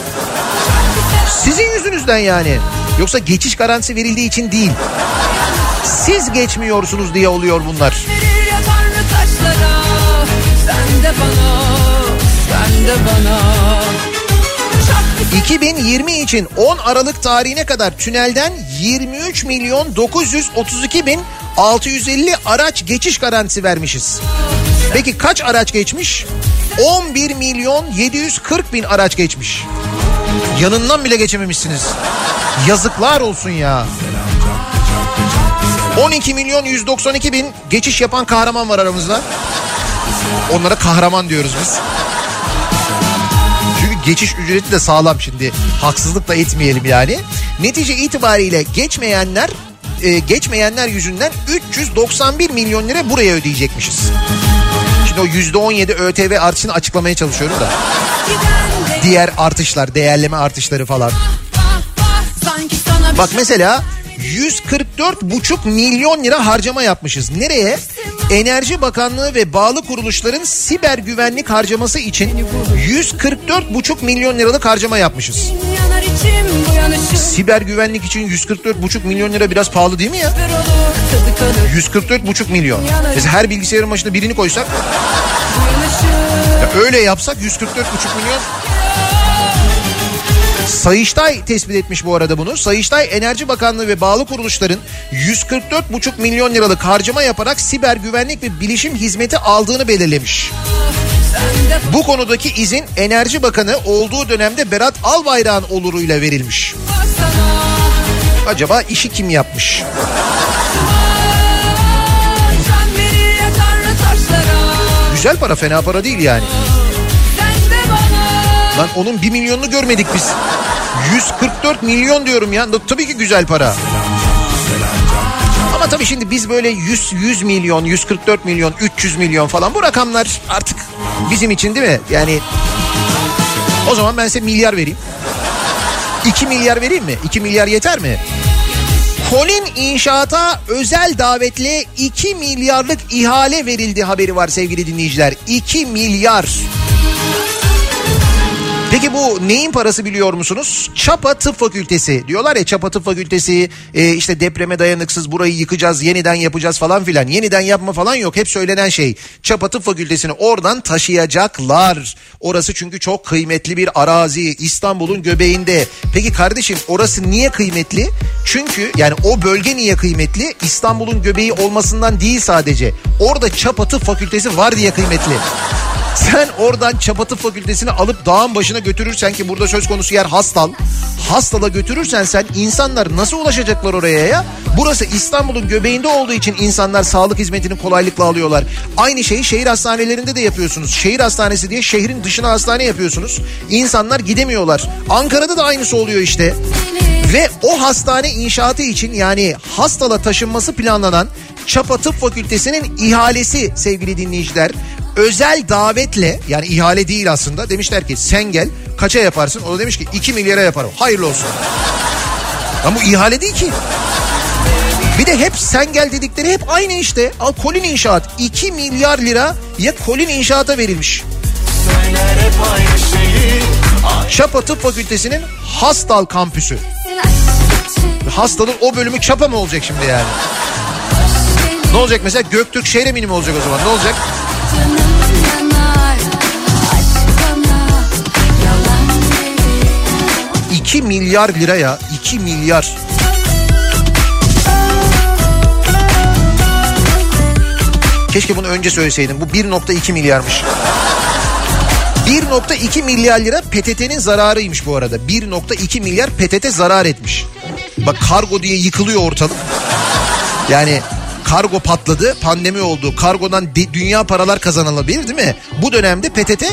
Sizin yüzünüzden yani. Yoksa geçiş garantisi verildiği için değil. Siz geçmiyorsunuz diye oluyor bunlar. Sen de bana, sen de bana. 2020 için 10 Aralık tarihine kadar tünelden 23.932.650 araç geçiş garantisi vermişiz. Peki kaç araç geçmiş? 11.740.000 araç geçmiş. Yanından bile geçememişsiniz. Yazıklar olsun ya. 12.192.000 geçiş yapan kahraman var aramızda. Onlara kahraman diyoruz biz. Geçiş ücreti de sağlam şimdi. Haksızlık da etmeyelim yani. Netice itibariyle geçmeyenler yüzünden 391 milyon lira buraya ödeyecekmişiz. Şimdi o %17 ÖTV artışını açıklamaya çalışıyorum da. Diğer artışlar, değerleme artışları falan. Bak mesela 144,5 milyon lira harcama yapmışız. Nereye? Enerji Bakanlığı ve bağlı kuruluşların siber güvenlik harcaması için 144,5 milyon liralık harcama yapmışız. Siber güvenlik için 144,5 milyon lira biraz pahalı değil mi ya? 144,5 milyon. Mesela her bilgisayarın başına birini koysak, ya öyle yapsak 144,5 milyon. Sayıştay tespit etmiş bu arada bunu. Sayıştay, Enerji Bakanlığı ve bağlı kuruluşların 144,5 milyon liralık harcama yaparak siber güvenlik ve bilişim hizmeti aldığını belirlemiş. Bu konudaki izin Enerji Bakanı olduğu dönemde Berat Albayrak'ın oluruyla verilmiş. Acaba işi kim yapmış? Güzel para, fena para değil yani. Lan onun 1 milyonunu görmedik biz. 144 milyon diyorum ya. Tabii ki güzel para. Ama tabii şimdi biz böyle 100 milyon, 144 milyon, 300 milyon falan, bu rakamlar artık bizim için değil mi? Yani o zaman ben size milyar vereyim. 2 milyar vereyim mi? 2 milyar yeter mi? Kolin İnşaat'a özel davetli 2 milyarlık ihale verildi haberi var sevgili dinleyiciler. 2 milyar. Peki bu neyin parası biliyor musunuz? Çapa Tıp Fakültesi. Diyorlar ya Çapa Tıp Fakültesi işte depreme dayanıksız, burayı yıkacağız, yeniden yapacağız falan filan. Yeniden yapma falan yok. Hep söylenen şey. Çapa Tıp Fakültesi'ni oradan taşıyacaklar. Orası çünkü çok kıymetli bir arazi. İstanbul'un göbeğinde. Peki kardeşim, orası niye kıymetli? Çünkü yani o bölge niye kıymetli? İstanbul'un göbeği olmasından değil sadece. Orada Çapa Tıp Fakültesi var diye kıymetli. Sen oradan Çapa Tıp Fakültesini alıp dağın başına götürürsen, ki burada söz konusu yer Hastal. Hastal'a götürürsen sen, insanlar nasıl ulaşacaklar oraya ya? Burası İstanbul'un göbeğinde olduğu için insanlar sağlık hizmetini kolaylıkla alıyorlar. Aynı şeyi şehir hastanelerinde de yapıyorsunuz. Şehir hastanesi diye şehrin dışına hastane yapıyorsunuz. İnsanlar gidemiyorlar. Ankara'da da aynısı oluyor işte. Ve o hastane inşaatı için, yani Hastal'a taşınması planlanan Çapa Tıp Fakültesi'nin ihalesi sevgili dinleyiciler, özel davetle, yani ihale değil aslında, demişler ki sen gel kaça yaparsın? O da demiş ki 2 milyara yaparım. Hayırlı olsun. Ama bu ihale değil ki. Bir de hep sen gel dedikleri hep aynı işte. Al, Kolin İnşaat 2 milyar lira ya Kolin İnşaat'a verilmiş. Çapa Tıp Fakültesi'nin Hastal kampüsü. Hastal'ın o bölümü Çapa mı olacak şimdi yani? Ne olacak mesela? Göktürk Şehremini mi olacak o zaman? Ne olacak? Yanar, 2 milyar lira ya, 2 milyar. Keşke bunu önce söyleseydim. Bu 1.2 milyarmış. 1.2 milyar lira PTT'nin zararıymış bu arada. 1.2 milyar PTT zarar etmiş. Bak, kargo diye yıkılıyor ortalık. Yani kargo patladı, pandemi oldu. Kargodan dünya paralar kazanılabilir değil mi? Bu dönemde PTT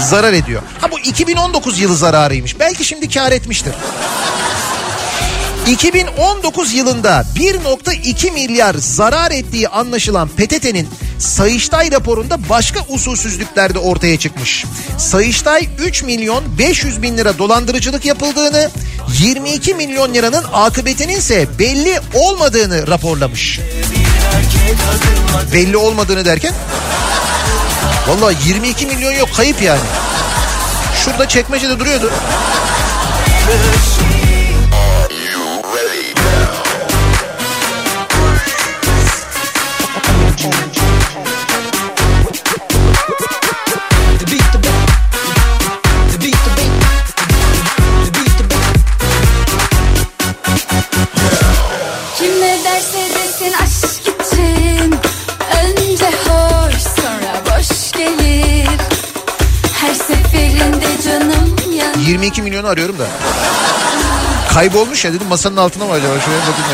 zarar ediyor. Ha, bu 2019 yılı zararıymış. Belki şimdi kâr etmiştir. 2019 yılında 1.2 milyar zarar ettiği anlaşılan PTT'nin Sayıştay raporunda başka usulsüzlükler de ortaya çıkmış. Sayıştay 3 milyon 500 bin lira dolandırıcılık yapıldığını, 22 milyon liranın akıbetinin ise belli olmadığını raporlamış. Belli olmadığını derken? Vallahi 22 milyon yok, kayıp yani. Şurada çekmecede duruyordu. Milyonu arıyorum da. Kaybolmuş ya, dedim masanın altına mı acaba? Şuraya bakayım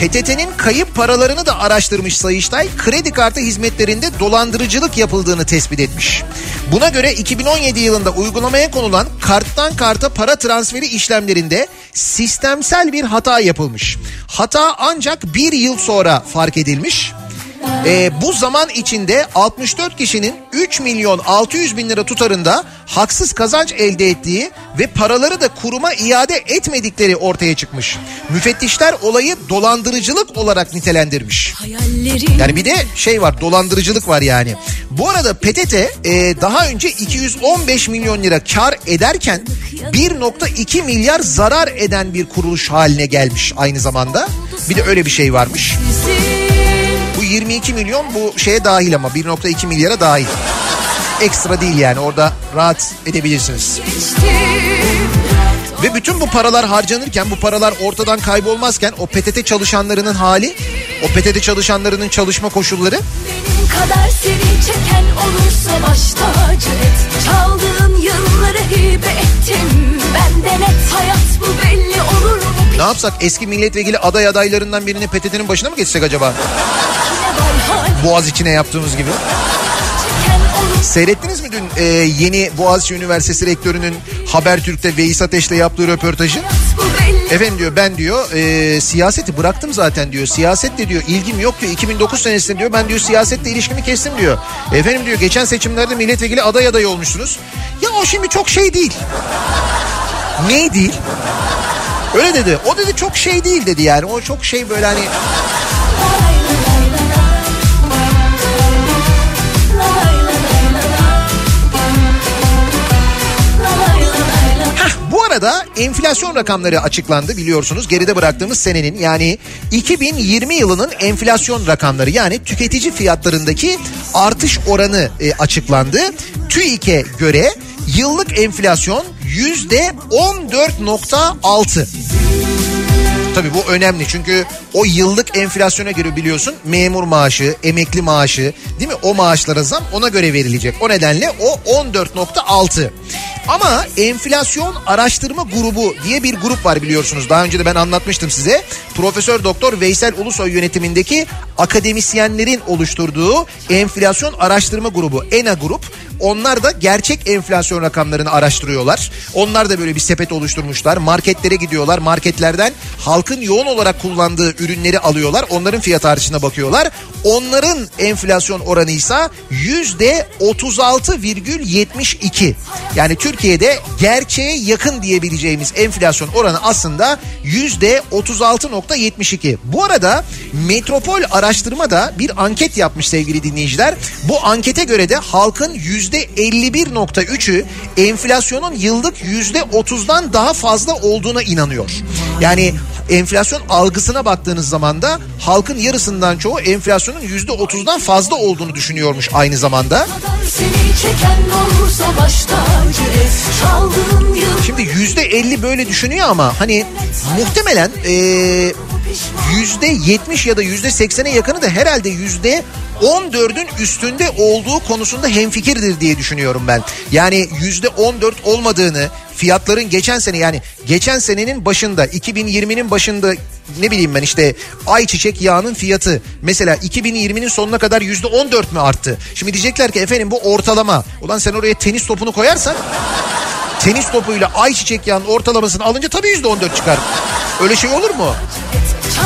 dedim. PTT'nin kayıp paralarını da araştırmış Sayıştay, kredi kartı hizmetlerinde dolandırıcılık yapıldığını tespit etmiş. Buna göre 2017 yılında uygulamaya konulan karttan karta para transferi işlemlerinde sistemsel bir hata yapılmış. Hata ancak bir yıl sonra fark edilmiş. Bu zaman içinde 64 kişinin 3 milyon 600 bin lira tutarında haksız kazanç elde ettiği ve paraları da kuruma iade etmedikleri ortaya çıkmış. Müfettişler olayı dolandırıcılık olarak nitelendirmiş. Yani bir de şey var, dolandırıcılık var yani. Bu arada PTT daha önce 215 milyon lira kar ederken 1.2 milyar zarar eden bir kuruluş haline gelmiş aynı zamanda. Bir de öyle bir şey varmış. 22 milyon bu şeye dahil ama 1.2 milyara dahil. Ekstra değil yani, orada rahat edebilirsiniz. Ve bütün bu paralar harcanırken, bu paralar ortadan kaybolmazken o PTT çalışanlarının hali, o PTT çalışanlarının çalışma koşulları... Benim kadar seni çeken olursa baş tacı et. Çaldığım yılları hibe ettim, benden et. Hayat bu belli olur mu? Ne yapsak, eski milletvekili aday adaylarından birini PTT'nin başına mı geçsek acaba? Boğaziçi'ne yaptığımız gibi. Seyrettiniz mi dün yeni Boğaziçi Üniversitesi rektörünün Habertürk'te Veys Ateş'le yaptığı röportajı? Efendim diyor, ben diyor siyaseti bıraktım zaten diyor. Siyasetle diyor ilgim yok diyor. 2009 senesinde diyor ben diyor siyasetle ilişkimi kestim diyor. Efendim diyor geçen seçimlerde milletvekili aday adayı olmuşsunuz. Ya o şimdi çok şey değil. Ne değil? Öyle dedi. O dedi çok şey değil dedi yani. O çok şey böyle hani... Bu arada enflasyon rakamları açıklandı biliyorsunuz. Geride bıraktığımız senenin, yani 2020 yılının enflasyon rakamları, yani tüketici fiyatlarındaki artış oranı açıklandı. TÜİK'e göre yıllık enflasyon %14.6. Tabii bu önemli çünkü o yıllık enflasyona göre biliyorsun memur maaşı, emekli maaşı değil mi? O maaşlara zam ona göre verilecek. O nedenle o 14.6. Ama Enflasyon Araştırma Grubu diye bir grup var biliyorsunuz. Daha önce de ben anlatmıştım size. Profesör Doktor Veysel Ulusoy yönetimindeki akademisyenlerin oluşturduğu Enflasyon Araştırma Grubu, ENA Grup. Onlar da gerçek enflasyon rakamlarını araştırıyorlar. Onlar da böyle bir sepet oluşturmuşlar. Marketlere gidiyorlar. Marketlerden halkın yoğun olarak kullandığı ürünleri alıyorlar. Onların fiyat artışına bakıyorlar. Onların enflasyon oranıysa %36,72. Yani Türkiye'de gerçeğe yakın diyebileceğimiz enflasyon oranı aslında %36,72. Bu arada Metropol Araştırma da bir anket yapmış sevgili dinleyiciler. Bu ankete göre de halkın %51,3'ü enflasyonun yıllık %30'dan daha fazla olduğuna inanıyor. Yani enflasyon algısına baktığınız zaman da halkın yarısından çoğu enflasyonun %30'dan fazla olduğunu düşünüyormuş aynı zamanda. Şimdi %50 böyle düşünüyor ama hani muhtemelen %70 ya da %80'e yakını da herhalde %14'ün üstünde olduğu konusunda hemfikirdir diye düşünüyorum ben. Yani %14 olmadığını, fiyatların geçen sene, yani geçen senenin başında, 2020'nin başında, ne bileyim ben işte ayçiçek yağının fiyatı mesela 2020'nin sonuna kadar %14 mü arttı? Şimdi diyecekler ki efendim bu ortalama. Ulan sen oraya tenis topunu koyarsan tenis topuyla ayçiçek yağının ortalamasını alınca tabii %14 çıkar. Öyle şey olur mu?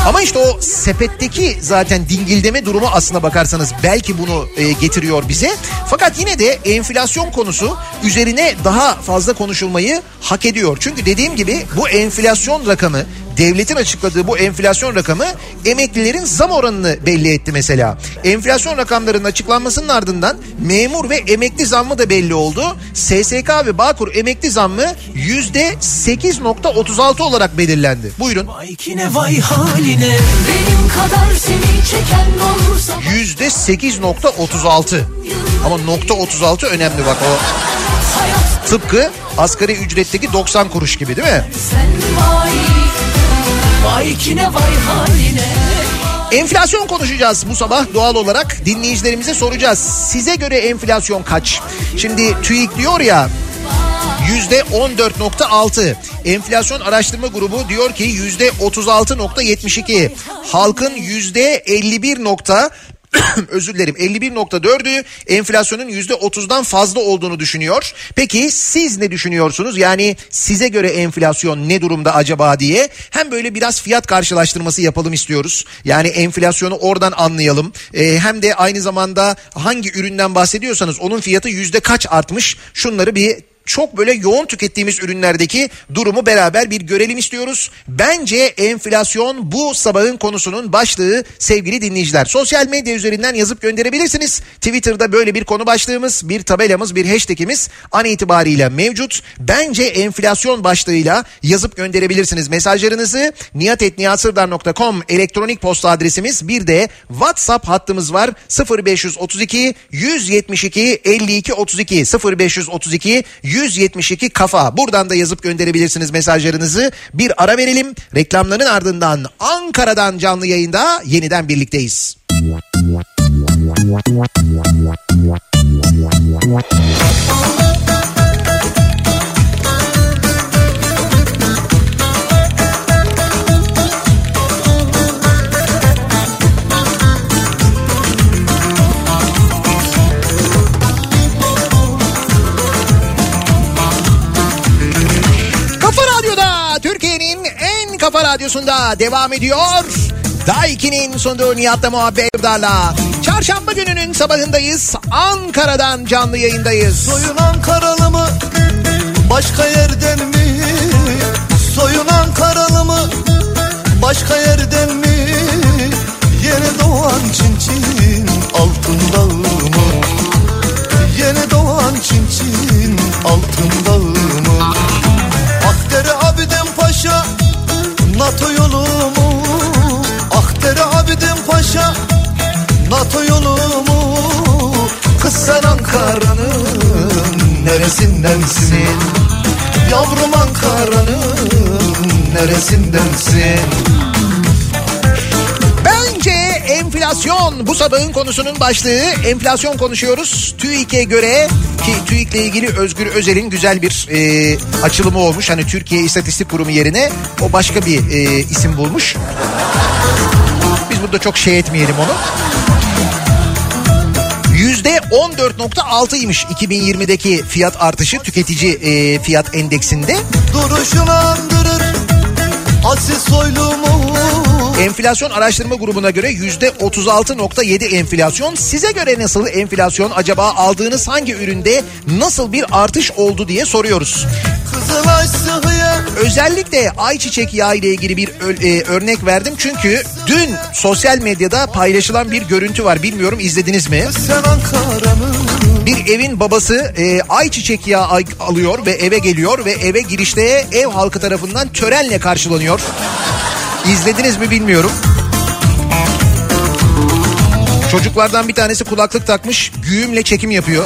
Ama işte o sepetteki zaten dingildeme durumu aslına bakarsanız belki bunu getiriyor bize. Fakat yine de enflasyon konusu üzerine daha fazla konuşulmayı hak ediyor. Çünkü dediğim gibi bu enflasyon rakamı, devletin açıkladığı bu enflasyon rakamı emeklilerin zam oranını belli etti mesela. Enflasyon rakamlarının açıklanmasının ardından memur ve emekli zammı da belli oldu. SSK ve Bağkur emekli zammı %8,36 olarak belirlendi. Buyurun. %8,36. Ama nokta 36 önemli bak o. Tıpkı asgari ücretteki 90 kuruş gibi değil mi? Enflasyon konuşacağız bu sabah doğal olarak, dinleyicilerimize soracağız. Size göre enflasyon kaç? Şimdi TÜİK diyor ya %14,6. Enflasyon Araştırma Grubu diyor ki %36,72. Halkın %51,4'ü enflasyonun %30'dan fazla olduğunu düşünüyor. Peki siz ne düşünüyorsunuz? Yani size göre enflasyon ne durumda acaba diye hem böyle biraz fiyat karşılaştırması yapalım istiyoruz. Yani enflasyonu oradan anlayalım. Hem de aynı zamanda hangi üründen bahsediyorsanız onun fiyatı %kaç artmış? Şunları bir çok böyle yoğun tükettiğimiz ürünlerdeki durumu beraber bir görelim istiyoruz. Bence enflasyon bu sabahın konusunun başlığı sevgili dinleyiciler. Sosyal medya üzerinden yazıp gönderebilirsiniz. Twitter'da böyle bir konu başlığımız, bir tabelamız, bir hashtagimiz an itibariyle mevcut. Bence enflasyon başlığıyla yazıp gönderebilirsiniz mesajlarınızı. nihat@nihatsırdar.com elektronik posta adresimiz, bir de WhatsApp hattımız var. 0532 172 52 32, 0532 172 kafa. Buradan da yazıp gönderebilirsiniz mesajlarınızı. Bir ara verelim. Reklamların ardından Ankara'dan canlı yayında yeniden birlikteyiz. Kafa Radyosu'nda devam ediyor. Daiki'nin sunduğu Nihat'la Muhabbet. Çarşamba gününün sabahındayız. Ankara'dan canlı yayındayız. Soyun Ankaralı mı? Başka yerden mi? Soyun Ankaralı mı? Başka yerden mi? Yeni doğan çinçin altın dağı mı? Yeni doğan çinçin altın dağı mı? Akdere Abidin Paşa NATO yolumu, Akdere Abidin Paşa NATO yolumu. Kız sen Ankara'nın neresindensin? Yavrum Ankara'nın neresindensin? Enflasyon. Bu sabahın konusunun başlığı enflasyon konuşuyoruz. TÜİK'e göre ki TÜİK'le ilgili Özgür Özel'in güzel bir açılımı olmuş. Hani Türkiye İstatistik Kurumu yerine o başka bir isim bulmuş. Biz burada çok şey etmeyelim onu. %14.6'ymış 2020'deki fiyat artışı tüketici fiyat endeksinde. Duruşun andırır asil soylumu. Enflasyon Araştırma Grubu'na göre %36.7 enflasyon. Size göre nasıl enflasyon, acaba aldığınız hangi üründe nasıl bir artış oldu diye soruyoruz. Özellikle ayçiçek yağı ile ilgili bir örnek verdim. Çünkü dün sosyal medyada paylaşılan bir görüntü var. Bilmiyorum izlediniz mi? Bir evin babası ayçiçek yağı alıyor ve eve geliyor ve eve girişte ev halkı tarafından törenle karşılanıyor. İzlediniz mi bilmiyorum. Çocuklardan bir tanesi kulaklık takmış, güğümle çekim yapıyor.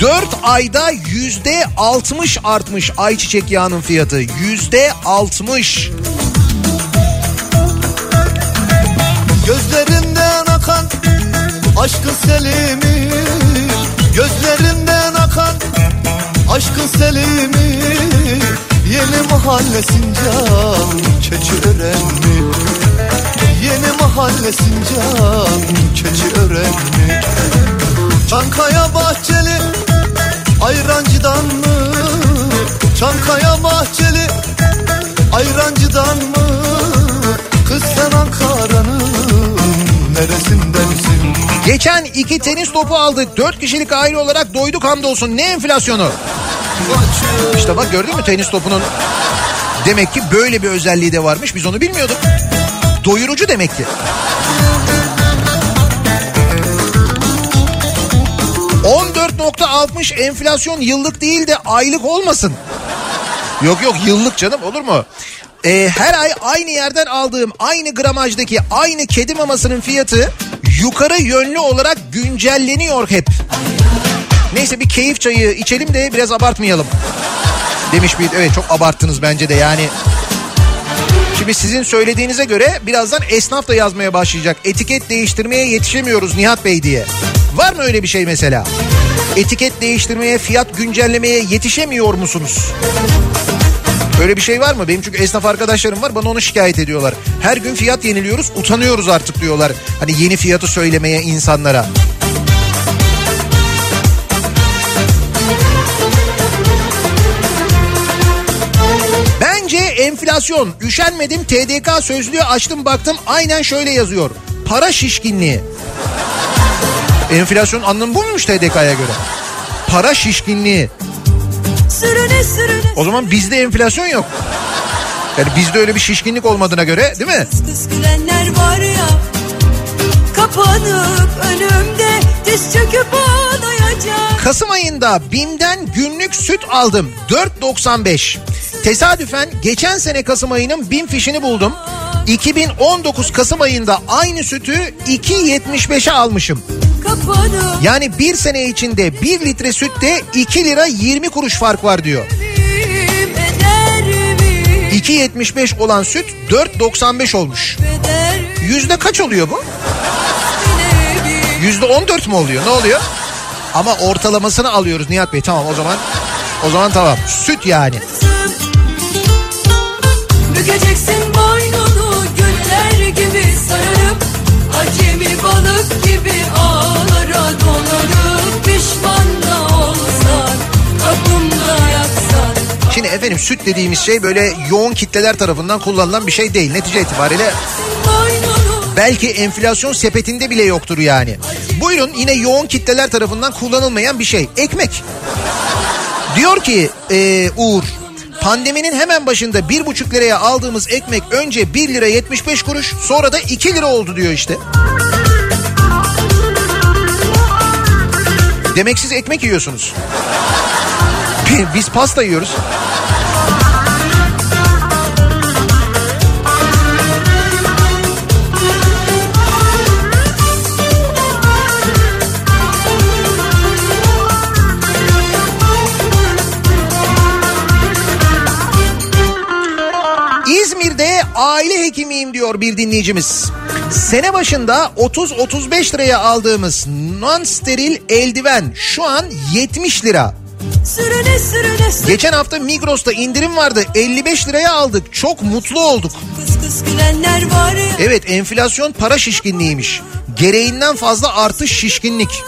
4 ayda %60 artmış ayçiçek yağının fiyatı. %60. Gözlerinden akan aşkın selimi, gözlerinden akan aşkın selimi, yeni mahalle Sincan Keçiörenli, yeni mahalle Sincan Keçiörenli, Çankaya Bahçeli ayrancıdan mı, Çankaya Bahçeli ayrancıdan mı, kız sen Ankara'nın neresindensin? Geçen 2 tenis topu aldık. 4 kişilik aile olarak doyduk hamdolsun. Ne enflasyonu? İşte bak gördün mü tenis topunun? Demek ki böyle bir özelliği de varmış. Biz onu bilmiyorduk. Doyurucu demek ki. 14.60 enflasyon yıllık değil de aylık olmasın. Yok yok yıllık canım, olur mu? Her ay aynı yerden aldığım aynı gramajdaki aynı kedi mamasının fiyatı yukarı yönlü olarak güncelleniyor hep. Neyse bir keyif çayı içelim de biraz abartmayalım. Demiş bir, evet çok abarttınız bence de yani. Şimdi sizin söylediğinize göre birazdan esnaf da yazmaya başlayacak. Etiket değiştirmeye yetişemiyoruz Nihat Bey diye. Var mı öyle bir şey mesela? Etiket değiştirmeye, fiyat güncellemeye yetişemiyor musunuz? Öyle bir şey var mı? Benim çünkü esnaf arkadaşlarım var, bana onu şikayet ediyorlar. Her gün fiyat yeniliyoruz, utanıyoruz artık diyorlar. Hani yeni fiyatı söylemeye insanlara. Bence enflasyon. Üşenmedim, TDK sözlüğü açtım baktım, aynen şöyle yazıyor. Para şişkinliği. Enflasyon anlamı bu muymuş TDK'ya göre? Para şişkinliği. Sürüne, sürüne. O zaman bizde enflasyon yok. Yani bizde öyle bir şişkinlik olmadığına göre, değil mi? Kız gülenler var ya, kapanıp önümde diz çöküp ağlayacak. Kasım ayında BİM'den günlük süt aldım. 4.95. Tesadüfen geçen sene Kasım ayının BİM fişini buldum. 2019 Kasım ayında aynı sütü 2.75'e almışım. Yani bir sene içinde 1 litre sütte 2 lira 20 kuruş fark var diyor. 2.75 olan süt 4.95 olmuş. Yüzde kaç oluyor bu? %14 mu oluyor? Ne oluyor? Ama ortalamasını alıyoruz Nihat Bey. Tamam o zaman tamam. Süt yani. Bükeceksin boynunu güller gibi sarıp, acemi balık gibi ağlara dolanıp, pişman da olsan kapımda yatsan. Şimdi efendim süt dediğimiz şey böyle yoğun kitleler tarafından kullanılan bir şey değil. Netice itibariyle belki enflasyon sepetinde bile yoktur yani. Buyurun, yine yoğun kitleler tarafından kullanılmayan bir şey. Ekmek. Diyor ki Uğur, pandeminin hemen başında 1,5 liraya aldığımız ekmek önce 1 lira 75 kuruş sonra da 2 lira oldu diyor işte. Demek siz ekmek yiyorsunuz. Biz pasta yiyoruz. Aile peki miyim diyor bir dinleyicimiz. Sene başında 30-35 liraya aldığımız non-steril eldiven şu an 70 lira. Geçen hafta Migros'ta indirim vardı, 55 liraya aldık, çok mutlu olduk. Evet, enflasyon para şişkinliğiymiş. Gereğinden fazla artış şişkinlik.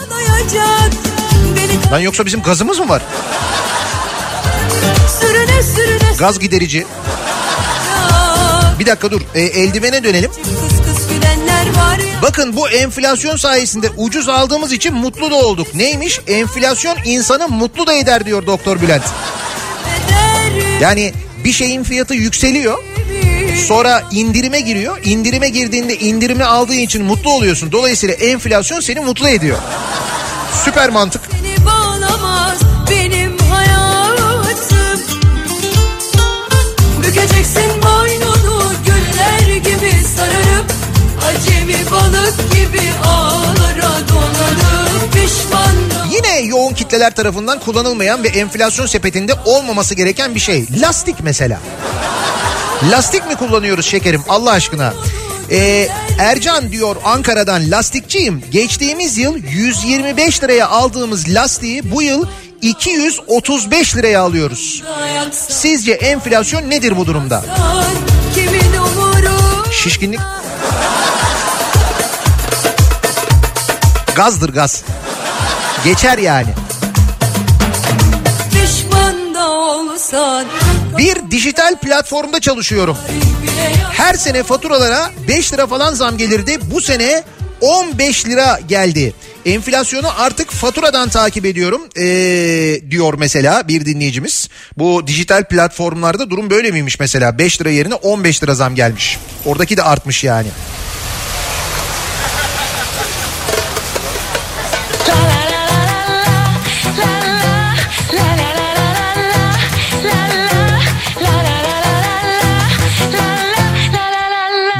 Lan yoksa bizim gazımız mı var? Gaz giderici. Bir dakika dur, eldivene dönelim. Bakın, bu enflasyon sayesinde ucuz aldığımız için mutlu da olduk. Neymiş? Enflasyon insanı mutlu da eder diyor Doktor Bülent. Yani bir şeyin fiyatı yükseliyor. Sonra indirime giriyor. İndirime girdiğinde indirimi aldığın için mutlu oluyorsun. Dolayısıyla enflasyon seni mutlu ediyor. Süper mantık. Yine yoğun kitleler tarafından kullanılmayan ve enflasyon sepetinde olmaması gereken bir şey. Lastik mesela. Lastik mi kullanıyoruz şekerim Allah aşkına? Ercan diyor Ankara'dan, lastikçiyim. Geçtiğimiz yıl 125 liraya aldığımız lastiği bu yıl 235 liraya alıyoruz. Sizce enflasyon nedir bu durumda? Şişkinlik. Gazdır gaz. Geçer yani. Bir dijital platformda çalışıyorum. Her sene faturalara 5 lira falan zam gelirdi. Bu sene 15 lira geldi. Enflasyonu artık faturadan takip ediyorum diyor mesela bir dinleyicimiz. Bu dijital platformlarda durum böyle miymiş mesela? 5 lira yerine 15 lira zam gelmiş. Oradaki de artmış yani.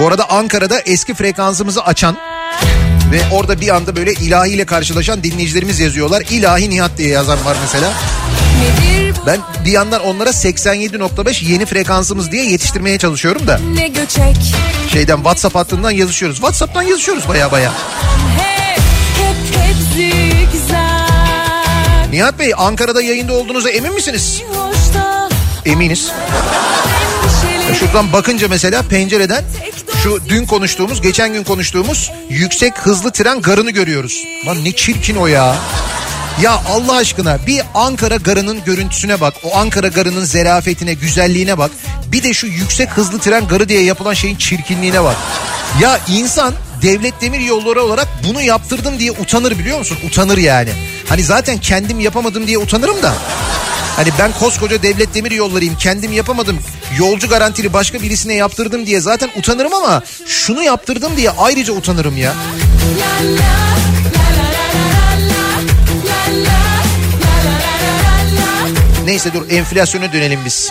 Bu arada Ankara'da eski frekansımızı açan ve orada bir anda böyle ilahiyle karşılaşan dinleyicilerimiz yazıyorlar. İlahi Nihat diye yazan var mesela. Ben bir yandan onlara 87.5 yeni frekansımız diye yetiştirmeye çalışıyorum da. Şeyden, WhatsApp hattından yazışıyoruz. WhatsApp'tan yazışıyoruz baya baya. Nihat Bey, Ankara'da yayında olduğunuza emin misiniz? Eminiz. Şuradan bakınca mesela pencereden şu dün konuştuğumuz, geçen gün konuştuğumuz yüksek hızlı tren garını görüyoruz. Lan ne çirkin o ya. Ya Allah aşkına bir Ankara garının görüntüsüne bak. O Ankara garının zerafetine, güzelliğine bak. Bir de şu yüksek hızlı tren garı diye yapılan şeyin çirkinliğine bak. Ya insan Devlet Demir Yolları olarak bunu yaptırdım diye utanır, biliyor musun? Utanır yani. Hani zaten kendim yapamadım diye utanırım da. Hani ben koskoca Devlet Demir Yolları'yım, kendim yapamadım, yolcu garantili başka birisine yaptırdım diye zaten utanırım ama şunu yaptırdım diye ayrıca utanırım ya. Neyse dur, enflasyona dönelim biz.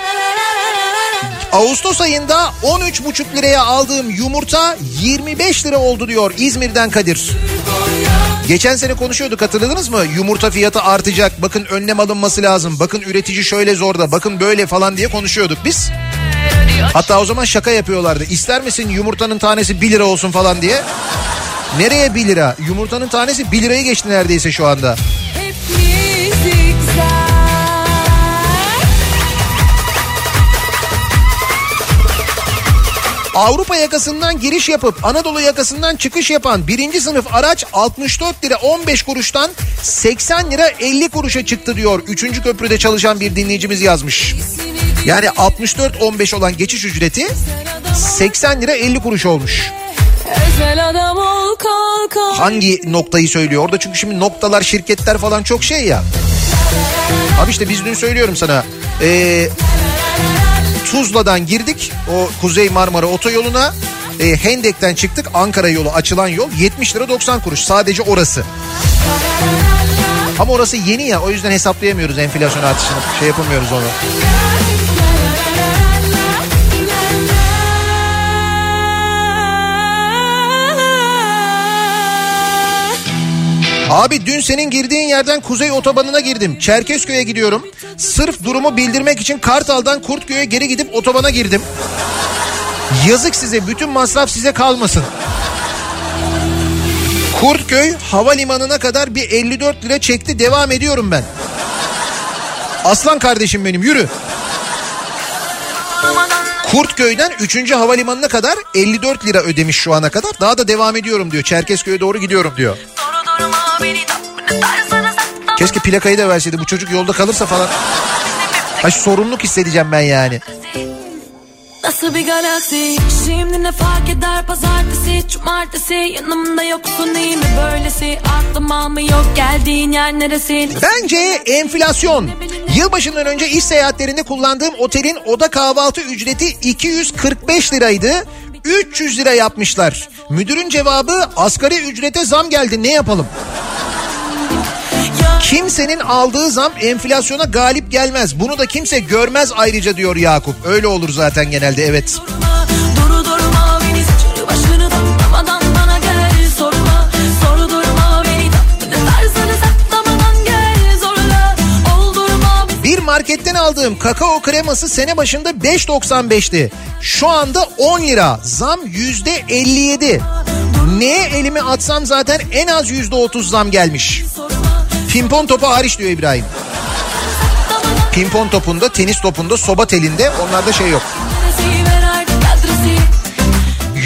Ağustos ayında 13,5 liraya aldığım yumurta 25 lira oldu diyor İzmir'den Kadir. Geçen sene konuşuyorduk, hatırladınız mı? Yumurta fiyatı artacak, bakın önlem alınması lazım, bakın üretici şöyle zorda, bakın böyle falan diye konuşuyorduk biz. Hatta o zaman şaka yapıyorlardı. İster misin yumurtanın tanesi 1 lira olsun falan diye. Nereye 1 lira? Yumurtanın tanesi 1 lirayı geçti neredeyse şu anda. Avrupa yakasından giriş yapıp Anadolu yakasından çıkış yapan birinci sınıf araç 64 lira 15 kuruştan 80 lira 50 kuruşa çıktı diyor. 3. köprüde çalışan bir dinleyicimiz yazmış. Yani 64-15 olan geçiş ücreti 80 lira 50 kuruş olmuş. Hangi noktayı söylüyor orada? Çünkü şimdi noktalar, şirketler falan çok şey ya. Abi işte biz dün söylüyorum sana. Tuzla'dan girdik o Kuzey Marmara Otoyolu'na, Hendek'ten çıktık, Ankara yolu açılan yol 70 lira 90 kuruş sadece orası. Ama orası yeni ya, o yüzden hesaplayamıyoruz enflasyon artışını, şey yapamıyoruz onu. Abi dün senin girdiğin yerden Kuzey Otobanı'na girdim. Çerkezköy'e gidiyorum. Sırf durumu bildirmek için Kartal'dan Kurtköy'e geri gidip otobana girdim. Yazık size, bütün masraf size kalmasın. Kurtköy havalimanına kadar bir 54 lira çekti, devam ediyorum ben. Aslan kardeşim benim, yürü. Kurtköy'den 3. havalimanına kadar 54 lira ödemiş şu ana kadar. Daha da devam ediyorum diyor. Çerkezköy'e doğru gidiyorum diyor. Keşke plakayı da verseydi. Bu çocuk yolda kalırsa falan. Ay, sorumluluk hissedeceğim ben yani. Nasıl bir galaksi? Şimdi ne fark eder pazartesi, cumartesi? Yanımda yoksun değil mi böylesi? Aklım almıyor geldiğin yer neresi? Bence enflasyon. Yılbaşından önce iş seyahatlerinde kullandığım otelin oda kahvaltı ücreti 245 liraydı. 300 lira yapmışlar. Müdürün cevabı asgari ücrete zam geldi, ne yapalım? Kimsenin aldığı zam enflasyona galip gelmez. Bunu da kimse görmez ayrıca diyor Yakup. Öyle olur zaten genelde, evet. Bir marketten aldığım kakao kreması sene başında 5.95'ti. Şu anda 10 lira. Zam %57. Neye elimi atsam zaten en az %30 zam gelmiş. Pimpon topu hariç diyor İbrahim. Pimpon topunda, tenis topunda, soba telinde, onlarda şey yok.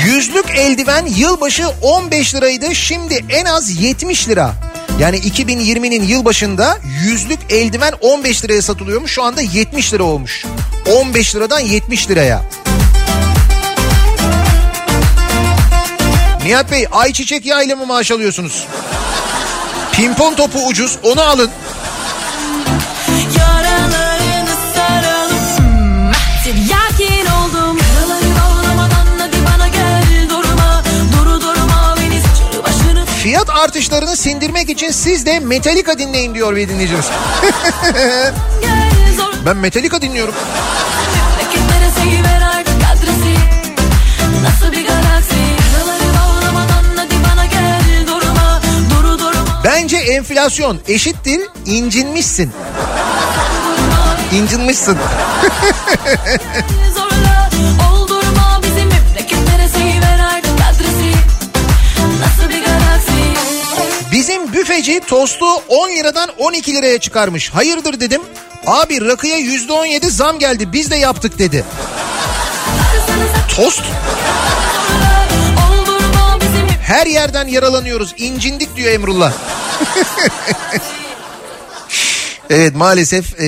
Yüzlük eldiven yılbaşı 15 liraydı, şimdi en az 70 lira. Yani 2020'nin yılbaşında yüzlük eldiven 15 liraya satılıyormuş, şu anda 70 lira olmuş. 15 liradan 70 liraya. Nihat Bey, ayçiçek yağıyla mı maaş alıyorsunuz? Pimpon topu ucuz, onu alın. Fiyat artışlarını sindirmek için siz de Metallica dinleyin diyor bir dinleyicimiz. Ben Metallica dinliyorum. Bence enflasyon eşittir incinmişsin. İncinmişsin. Bizim büfeci tostu 10 liradan 12 liraya çıkarmış. Hayırdır dedim. Abi rakıya %17 zam geldi, biz de yaptık dedi. Tost? Her yerden yaralanıyoruz, incindik diyor Emrullah. Evet, maalesef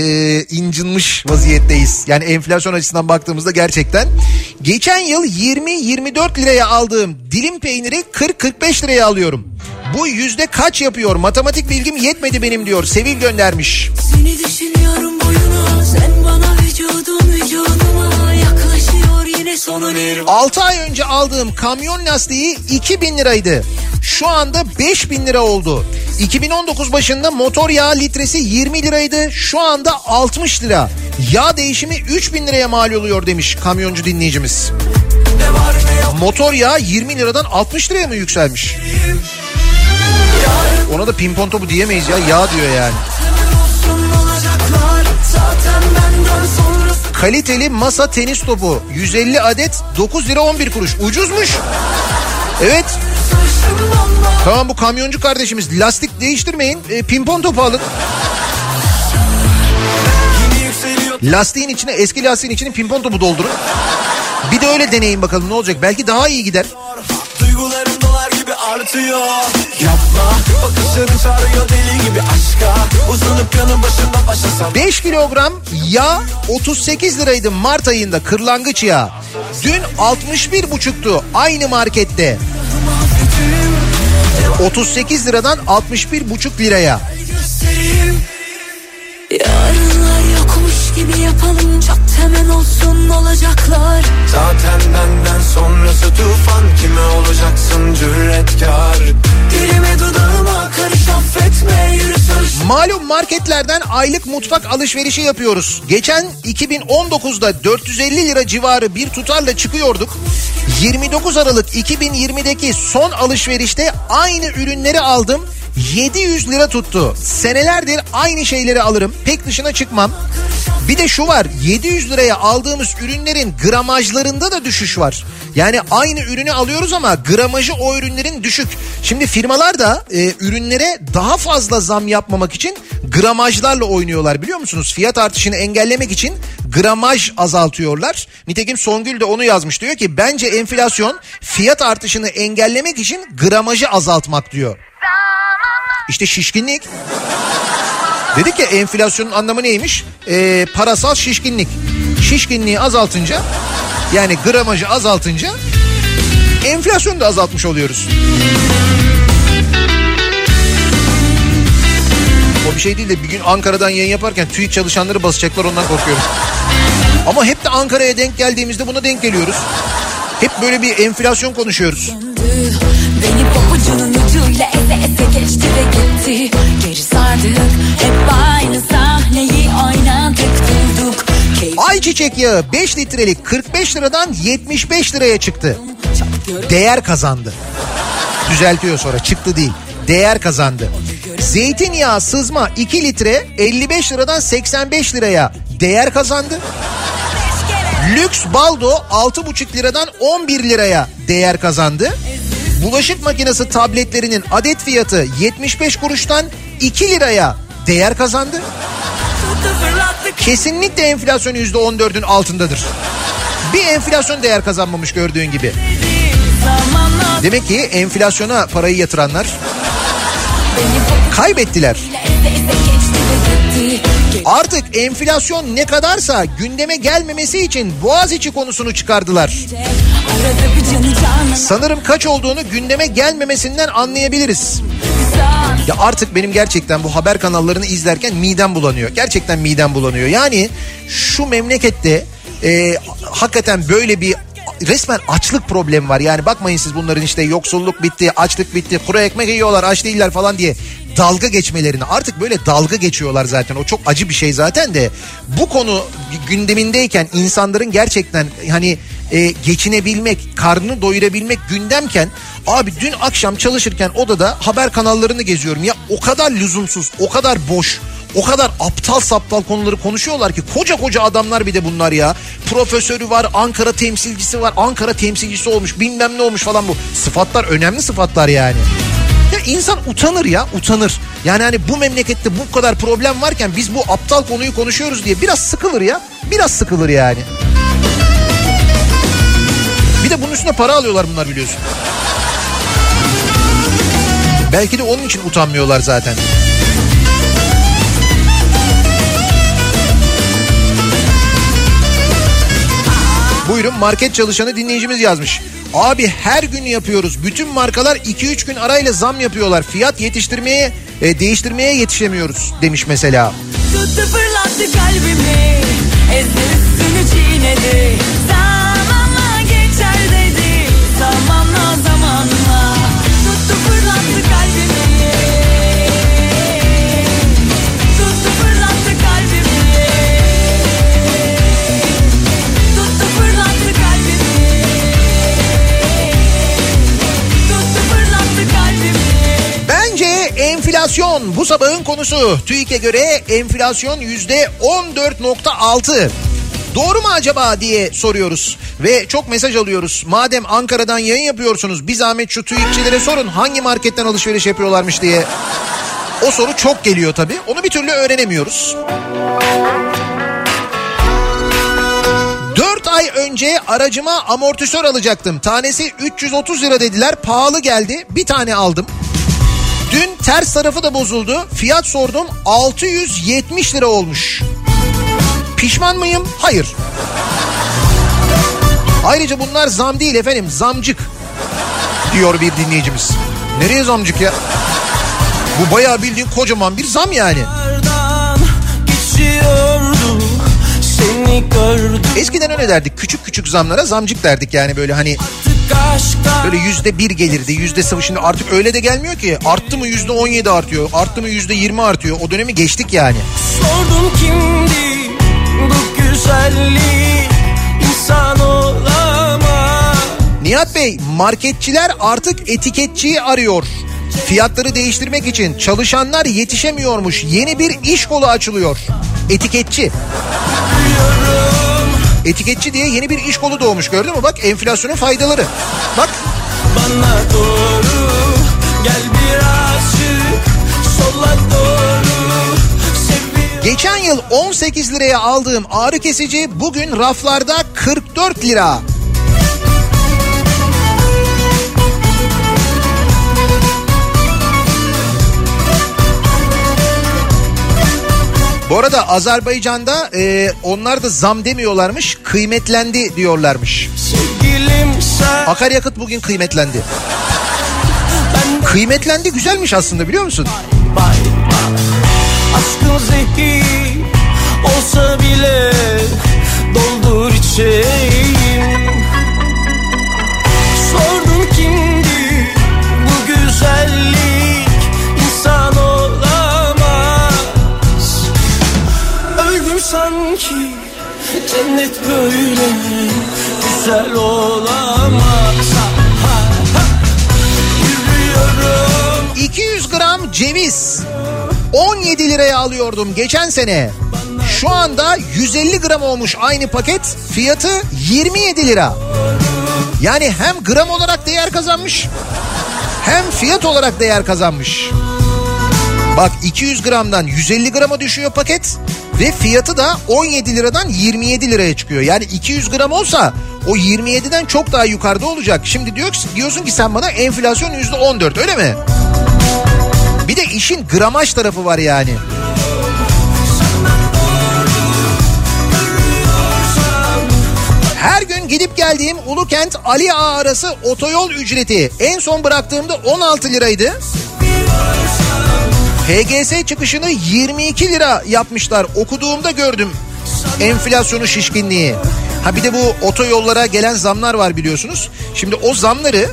incinmiş vaziyetteyiz. Yani enflasyon açısından baktığımızda gerçekten. Geçen yıl 20-24 liraya aldığım dilim peyniri 40-45 liraya alıyorum. Bu yüzde kaç yapıyor? Matematik bilgim yetmedi benim diyor. Sevil göndermiş. Seni düşünüyorum boyuna, sen bana vücudum vücuduma yaklaşıyor yine sonu ne? 6 ay önce aldığım kamyon lastiği 2000 liraydı. Şu anda 5000 lira oldu. 2019 başında motor yağı litresi 20 liraydı. Şu anda 60 lira. Yağ değişimi 3000 liraya mal oluyor demiş kamyoncu dinleyicimiz. Motor yağı 20 liradan 60 liraya mı yükselmiş? Ona da pimpon topu diyemeyiz ya, yağ diyor yani. Kaliteli masa tenis topu 150 adet 9 lira 11 kuruş. Ucuzmuş. Evet. Tamam, bu kamyoncu kardeşimiz, lastik değiştirmeyin, pimpon topu alın. Lastiğin içine, eski lastiğin içine pimpon topu doldurun. Bir de öyle deneyin bakalım ne olacak, belki daha iyi gider. Duygularım dolar gibi artıyor. Yapma, bakışların çağırıyor deli gibi aşka. Uzanıp yanın başında başlasam. 5 kilogram yağ 38 liraydı Mart ayında, kırlangıç yağı. Dün 61,5'tu aynı markette. 38 liradan 61,5 liraya. Yarınlar yokmuş gibi yapalım, çat hemen olsun olacaklar. Zaten benden sonrası tufan, kime olacaksın cüretkar? Dilime dudağıma karış, affetme, yürü söz. Malum marketlerden aylık mutfak alışverişi yapıyoruz. Geçen 2019'da 450 lira civarı bir tutarla çıkıyorduk. 29 Aralık 2020'deki son alışverişte aynı ürünleri aldım. 700 lira tuttu. Senelerdir aynı şeyleri alırım. Pek dışına çıkmam. Bir de şu var, 700 liraya aldığımız ürünlerin gramajlarında da düşüş var. Yani aynı ürünü alıyoruz ama gramajı o ürünlerin düşük. Şimdi firmalar da ürünlere daha fazla zam yapmamak için gramajlarla oynuyorlar, biliyor musunuz? Fiyat artışını engellemek için gramaj azaltıyorlar. Nitekim Songül de onu yazmış, diyor ki bence enflasyon fiyat artışını engellemek için gramajı azaltmak diyor. İşte şişkinlik. Dedik ya, enflasyonun anlamı neymiş? Parasal şişkinlik. Şişkinliği azaltınca, yani gramajı azaltınca enflasyonu da azaltmış oluyoruz. O bir şey değil de bir gün Ankara'dan yayın yaparken TÜİK çalışanları basacaklar, ondan korkuyorum. Ama hep de Ankara'ya denk geldiğimizde buna denk geliyoruz. Hep böyle bir enflasyon konuşuyoruz. Beni pabucunun ucuyla eze eze geçti ve gitti. Geri sardık, hep aynı sahneyi oynadık, durduk. Ayçiçek yağı 5 litrelik 45 liradan 75 liraya çıktı. Değer kazandı. Düzeltiyor sonra, çıktı değil. Değer kazandı. Zeytinyağı sızma 2 litre 55 liradan 85 liraya değer kazandı. Lüks baldo 6,5 liradan 11 liraya değer kazandı. Bulaşık makinesi tabletlerinin adet fiyatı 75 kuruştan 2 liraya değer kazandı. Kesinlikle enflasyon %14'ün altındadır. Bir enflasyon değer kazanmamış gördüğün gibi. Demek ki enflasyona parayı yatıranlar kaybettiler. Artık enflasyon ne kadarsa gündeme gelmemesi için Boğaziçi konusunu çıkardılar. Sanırım kaç olduğunu gündeme gelmemesinden anlayabiliriz. Ya artık benim gerçekten bu haber kanallarını izlerken midem bulanıyor. Gerçekten midem bulanıyor. Yani şu memlekette hakikaten böyle bir resmen açlık problemi var. Yani bakmayın siz bunların işte yoksulluk bitti, açlık bitti, kuru ekmek yiyorlar, aç değiller falan diye dalga geçmelerini. Artık böyle dalga geçiyorlar zaten. O çok acı bir şey zaten de. Bu konu gündemindeyken, insanların gerçekten hani geçinebilmek, karnını doyurabilmek gündemken, abi dün akşam çalışırken odada haber kanallarını geziyorum. Ya o kadar lüzumsuz, o kadar boş, o kadar aptal saptal konuları konuşuyorlar ki. Koca koca adamlar bir de bunlar ya. Profesörü var, Ankara temsilcisi var, Ankara temsilcisi olmuş, bilmem ne olmuş falan bu. Sıfatlar önemli sıfatlar yani. Ya insan utanır ya, utanır. Yani hani bu memlekette bu kadar problem varken biz bu aptal konuyu konuşuyoruz diye biraz sıkılır ya. Biraz sıkılır yani. Bir de bunun üstüne para alıyorlar bunlar, biliyorsun. Belki de onun için utanmıyorlar zaten. Buyurun, market çalışanı dinleyicimiz yazmış. Abi her gün yapıyoruz. Bütün markalar 2-3 gün arayla zam yapıyorlar. Fiyat yetiştirmeye, değiştirmeye yetişemiyoruz demiş mesela. Tuttu fırlattı kalbimi, ezdi üstünü çiğnedi. Zamanla geçer dedi, zamanla zamanla. Tuttu fırlattı kalbimi, tuttu fırlattı kalbimi, tuttu fırlattı kalbimi, tuttu fırlattı kalbimi. Bence enflasyon bu sabahın konusu. TÜİK'e göre enflasyon %14.6. Doğru mu acaba diye soruyoruz ve çok mesaj alıyoruz. Madem Ankara'dan yayın yapıyorsunuz, bir zahmet şu TÜİK'çilere sorun hangi marketten alışveriş yapıyorlarmış diye. O soru çok geliyor tabii. Onu bir türlü öğrenemiyoruz. 4 ay önce aracıma amortisör alacaktım. Tanesi 330 lira dediler. Pahalı geldi. Bir tane aldım. Dün ters tarafı da bozuldu. Fiyat sordum, 670 lira olmuş. Pişman mıyım? Hayır. Ayrıca bunlar zam değil efendim, zamcık diyor bir dinleyicimiz. Nereye zamcık ya? Bu bayağı bildiğin kocaman bir zam yani. Eskiden öyle derdik, küçük küçük zamlara zamcık derdik yani, böyle hani böyle %1 gelirdi, %0. Şimdi artık öyle de gelmiyor ki. Arttı mı %17 artıyor, arttı mı %20 artıyor. O dönemi geçtik yani. Sordum kimdi bu güzelliği, insan olamaz. Nihat Bey, marketçiler artık etiketçiyi arıyor. Fiyatları değiştirmek için çalışanlar yetişemiyormuş. Yeni bir iş kolu açılıyor. Etiketçi. Etiketçi diye yeni bir iş kolu doğmuş, gördün mü? Bak enflasyonun faydaları. Bak. Bana doğru gel birazcık, sola doğru. Geçen yıl 18 liraya aldığım ağrı kesici bugün raflarda 44 lira. Bu arada Azerbaycan'da onlar da zam demiyorlarmış, kıymetlendi diyorlarmış. Akaryakıt bugün kıymetlendi. Kıymetlendi güzelmiş aslında, biliyor musun? Aşkın zehir olsa bile doldur içeyim. Sordum kimdi bu güzellik, insan olamaz. Öldüm sanki, cennet böyle güzel olamaz. 200 gram ceviz 17 liraya alıyordum geçen sene. Şu anda 150 gram olmuş aynı paket. Fiyatı 27 lira. Yani hem gram olarak değer kazanmış, hem fiyat olarak değer kazanmış. Bak 200 gramdan 150 grama düşüyor paket ve fiyatı da 17 liradan 27 liraya çıkıyor. Yani 200 gram olsa o 27'den çok daha yukarıda olacak. Şimdi diyorsun ki sen bana enflasyon %14, öyle mi? Bir de işin gramaj tarafı var yani. Her gün gidip geldiğim Ulukent Ali Ağa arası otoyol ücreti en son bıraktığımda 16 liraydı. HGS çıkışını 22 lira yapmışlar. Okuduğumda gördüm enflasyonu, şişkinliği. Ha bir de bu otoyollara gelen zamlar var biliyorsunuz. Şimdi o zamları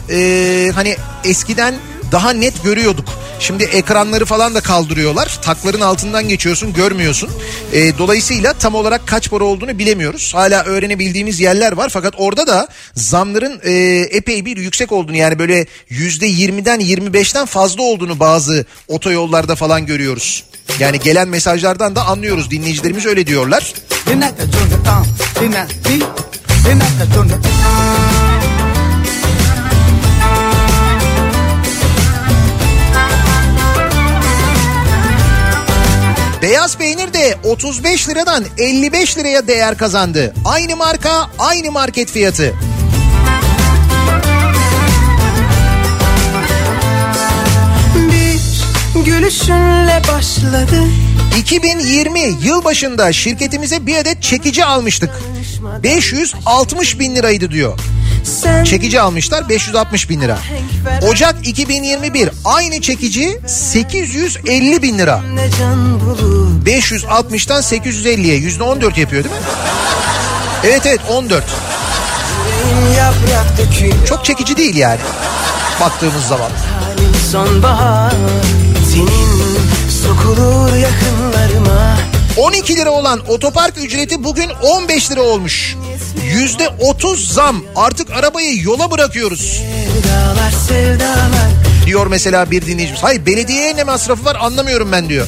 hani eskiden daha net görüyorduk. Şimdi ekranları falan da kaldırıyorlar. Takların altından geçiyorsun, görmüyorsun. Dolayısıyla tam olarak kaç para olduğunu bilemiyoruz. Hala öğrenebildiğimiz yerler var. Fakat orada da zamların epey bir yüksek olduğunu, yani böyle %20'den 25'ten fazla olduğunu bazı otoyollarda falan görüyoruz. Yani gelen mesajlardan da anlıyoruz. Dinleyicilerimiz öyle diyorlar. Beyaz peynir de 35 liradan 55 liraya değer kazandı. Aynı marka, aynı market fiyatı. Bir gülüşünle başladı. 2020 yılbaşında şirketimize bir adet çekici almıştık. 560 bin liraydı diyor. Çekici almışlar 560 bin lira. Ocak 2021 aynı çekici 850 bin lira. 560'tan 850'ye %14 yapıyor değil mi? Evet 14. Çok çekici değil yani baktığımız zaman. Sonbahar senin sokulur yakınlarıma. 12 lira olan otopark ücreti bugün 15 lira olmuş. %30 zam. Artık arabayı yola bırakıyoruz. Sevdalar, sevdalar. Diyor mesela bir dinleyicimiz. Hayır, belediyeye ne masrafı var anlamıyorum ben diyor.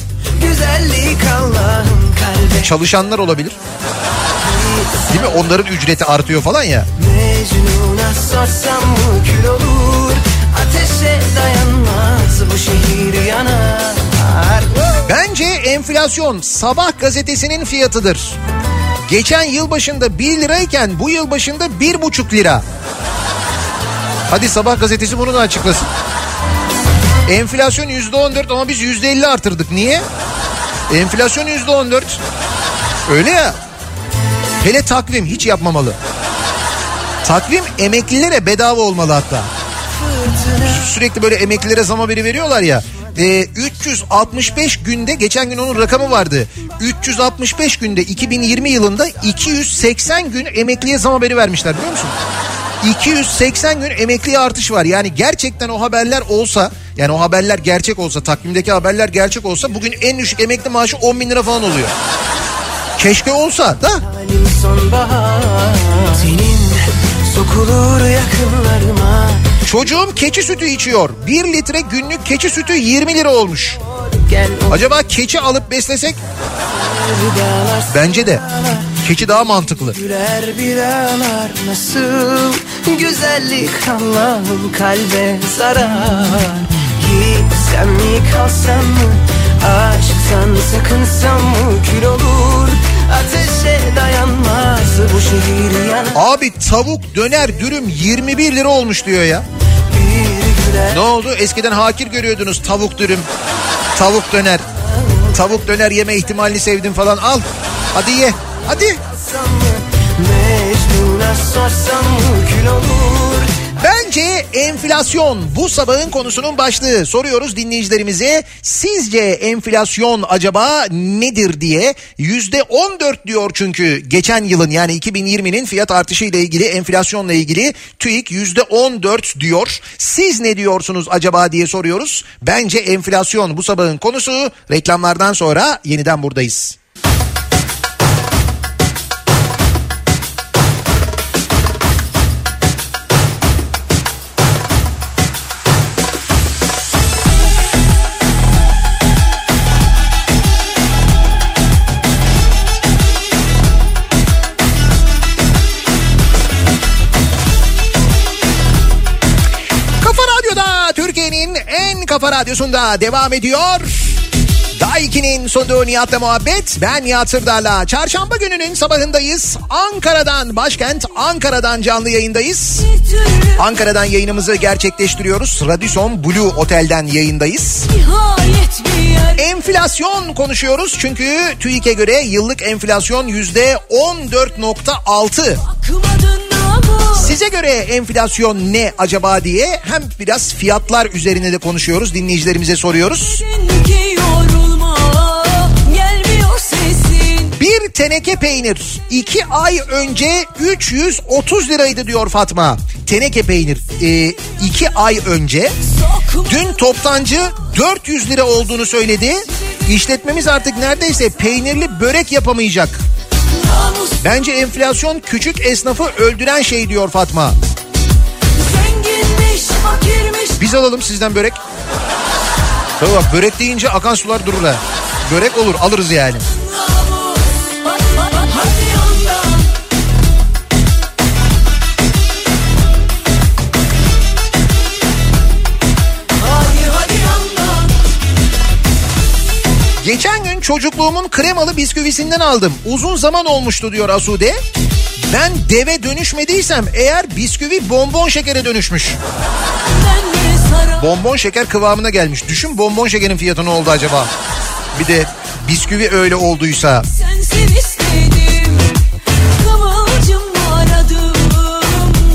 Çalışanlar olabilir. Değil mi? Onların ücreti artıyor falan ya. Mecnun'a sorsam bu kül olur. Ateşe dayanmaz bu şehir yanar. Bence enflasyon Sabah gazetesinin fiyatıdır. Geçen yıl başında 1 lirayken bu yıl başında 1,5 lira. Hadi Sabah gazetesi bunu da açıklasın. Enflasyon %14 ama biz %50 artırdık. Niye? Enflasyon %14. Öyle ya. Hele takvim hiç yapmamalı. Takvim emeklilere bedava olmalı hatta. Sürekli böyle emeklilere zam haberi veriyorlar ya. 365 günde, geçen gün onun rakamı vardı. 365 günde 2020 yılında 280 gün emekliye zam haberi vermişler, biliyor musun? 280 gün emekliye artış var. Yani gerçekten o haberler olsa, yani o haberler gerçek olsa, takvimdeki haberler gerçek olsa bugün en düşük emekli maaşı 10 bin lira falan oluyor. Keşke olsa da. Senin sokulur yakınlarıma. Çocuğum keçi sütü içiyor. 1 litre günlük keçi sütü 20 lira olmuş. Acaba keçi alıp beslesek? Bence de. Keçi daha mantıklı. Güler bir ağlar nasıl güzellik Allah'ım kalbe zarar. Gitsem mi kalsam mı aşktan sakınsam mı kül olur ateşe dayanmaz bu şehir yanar. Abi tavuk döner dürüm 21 lira olmuş diyor ya. Ne oldu? Eskiden hakir görüyordunuz tavuk dürüm, tavuk döner. Tavuk döner yeme ihtimalini sevdim falan, al hadi ye. Hadi. Bence enflasyon bu sabahın konusunun başlığı. Soruyoruz dinleyicilerimize, sizce enflasyon acaba nedir diye. %14 diyor çünkü geçen yılın, yani 2020'nin fiyat artışı ile ilgili, enflasyonla ilgili TÜİK %14 diyor. Siz ne diyorsunuz acaba diye soruyoruz. Bence enflasyon bu sabahın konusu. Reklamlardan sonra yeniden buradayız. Kafa Radyosu'nda devam ediyor. Daiki'nin sunduğu Nihat'la Muhabbet. Ben Nihat Sırdar'la. Çarşamba gününün sabahındayız. Ankara'dan, başkent Ankara'dan canlı yayındayız. Ankara'dan yayınımızı gerçekleştiriyoruz. Radisson Blue Otel'den yayındayız. Enflasyon konuşuyoruz çünkü TÜİK'e göre yıllık enflasyon %14.6. Size göre enflasyon ne acaba diye hem biraz fiyatlar üzerine de konuşuyoruz. Dinleyicilerimize soruyoruz. Bir teneke peynir 2 ay önce 330 liraydı diyor Fatma. Teneke peynir 2 ay önce. Dün toptancı 400 lira olduğunu söyledi. İşletmemiz artık neredeyse peynirli börek yapamayacak. Bence enflasyon küçük esnafı öldüren şey diyor Fatma. Zenginmiş, fakirmiş. Biz alalım sizden börek. Tabii bak, börek deyince akan sular durur ha. Börek olur, alırız yani. Geçen gün çocukluğumun kremalı bisküvisinden aldım. Uzun zaman olmuştu diyor Asude. Ben deve dönüşmediysem eğer bisküvi bonbon şekere dönüşmüş. Bonbon şeker kıvamına gelmiş. Düşün bonbon şekerin fiyatı ne oldu acaba? Bir de bisküvi öyle olduysa. Sensin istedim, kıvılcımla aradım,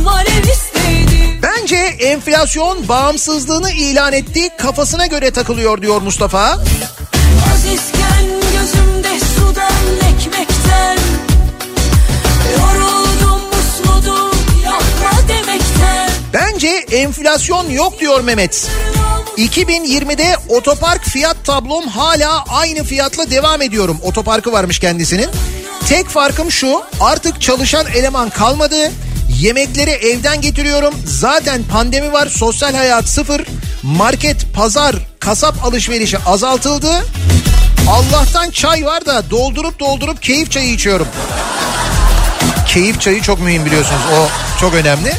alev istedim. Bence enflasyon bağımsızlığını ilan etti, kafasına göre takılıyor diyor Mustafa. Azizken gözümde sudan ekmekten, yoruldum musmudum yapma demekten. Bence enflasyon yok diyor Mehmet. 2020'de otopark fiyat tablom hala aynı fiyatla devam ediyorum. Otoparkı varmış kendisinin. Tek farkım şu, artık çalışan eleman kalmadı. Yemekleri evden getiriyorum. Zaten pandemi var, sosyal hayat sıfır. Market, pazar, kasap alışverişi azaltıldı. Allah'tan çay var da doldurup keyif çayı içiyorum. Keyif çayı çok mühim biliyorsunuz. O çok önemli.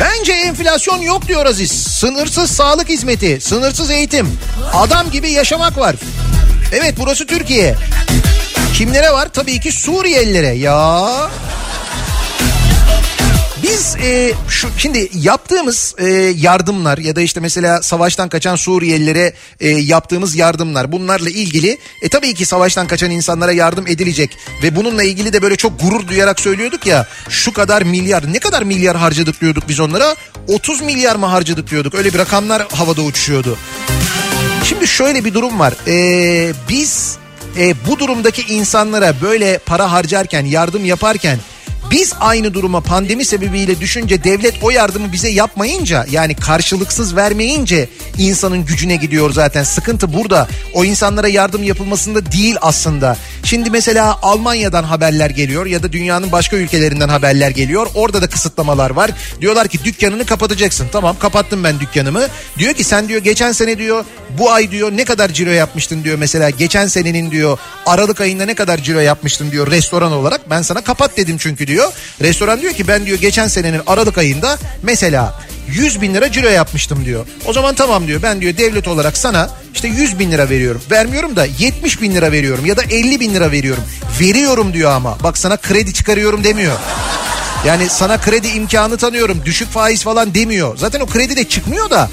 Bence enflasyon yok diyor Aziz. Sınırsız sağlık hizmeti, sınırsız eğitim. Adam gibi yaşamak var. Evet, burası Türkiye. Kimlere var? Tabii ki Suriyelilere. Ya... Biz şimdi yaptığımız yardımlar ya da işte mesela savaştan kaçan Suriyelilere yaptığımız yardımlar, bunlarla ilgili tabii ki savaştan kaçan insanlara yardım edilecek ve bununla ilgili de böyle çok gurur duyarak söylüyorduk ya, şu kadar milyar, ne kadar milyar harcadık diyorduk biz onlara, 30 milyar mı harcadık diyorduk, öyle bir rakamlar havada uçuşuyordu. Şimdi şöyle bir durum var, biz bu durumdaki insanlara böyle para harcarken, yardım yaparken, biz aynı duruma pandemi sebebiyle düşünce, devlet o yardımı bize yapmayınca, yani karşılıksız vermeyince insanın gücüne gidiyor zaten. Sıkıntı burada. O insanlara yardım yapılmasında değil aslında. Şimdi mesela Almanya'dan haberler geliyor ya da dünyanın başka ülkelerinden haberler geliyor. Orada da kısıtlamalar var. Diyorlar ki dükkanını kapatacaksın. Tamam, kapattım ben dükkanımı. Diyor ki sen diyor geçen sene diyor bu ay diyor ne kadar ciro yapmıştın diyor mesela. Geçen senenin diyor Aralık ayında ne kadar ciro yapmıştın diyor restoran olarak. Ben sana kapat dedim çünkü diyor. Restoran diyor ki ben diyor geçen senenin Aralık ayında mesela 100.000 lira ciro yapmıştım diyor. O zaman tamam diyor, ben diyor devlet olarak sana işte 100.000 lira veriyorum. Vermiyorum da 70.000 lira veriyorum ya da 50.000 lira veriyorum. Veriyorum diyor ama bak sana kredi çıkarıyorum demiyor. Yani sana kredi imkanı tanıyorum, düşük faiz falan demiyor. Zaten o kredi de çıkmıyor da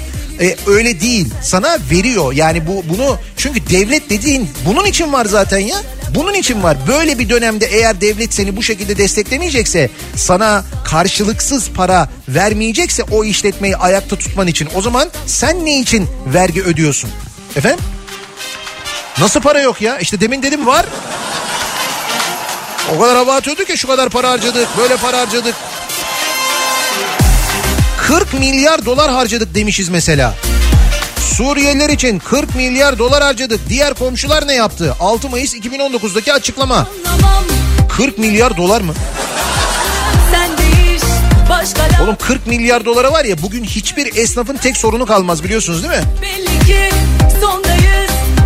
öyle değil. Sana veriyor yani bunu çünkü devlet dediğin bunun için var zaten ya. Bunun için var. Böyle bir dönemde eğer devlet seni bu şekilde desteklemeyecekse, sana karşılıksız para vermeyecekse o işletmeyi ayakta tutman için, o zaman sen ne için vergi ödüyorsun? Efendim? Nasıl para yok ya? İşte demin dedim var. O kadar hava atıyordu ki şu kadar para harcadık, böyle para harcadık. 40 milyar dolar harcadık demişiz mesela. Suriyeliler için 40 milyar dolar harcadık. Diğer komşular ne yaptı? 6 Mayıs 2019'daki açıklama. 40 milyar dolar mı? Oğlum 40 milyar dolara var ya, bugün hiçbir esnafın tek sorunu kalmaz, biliyorsunuz değil mi? Belli ki sondayız,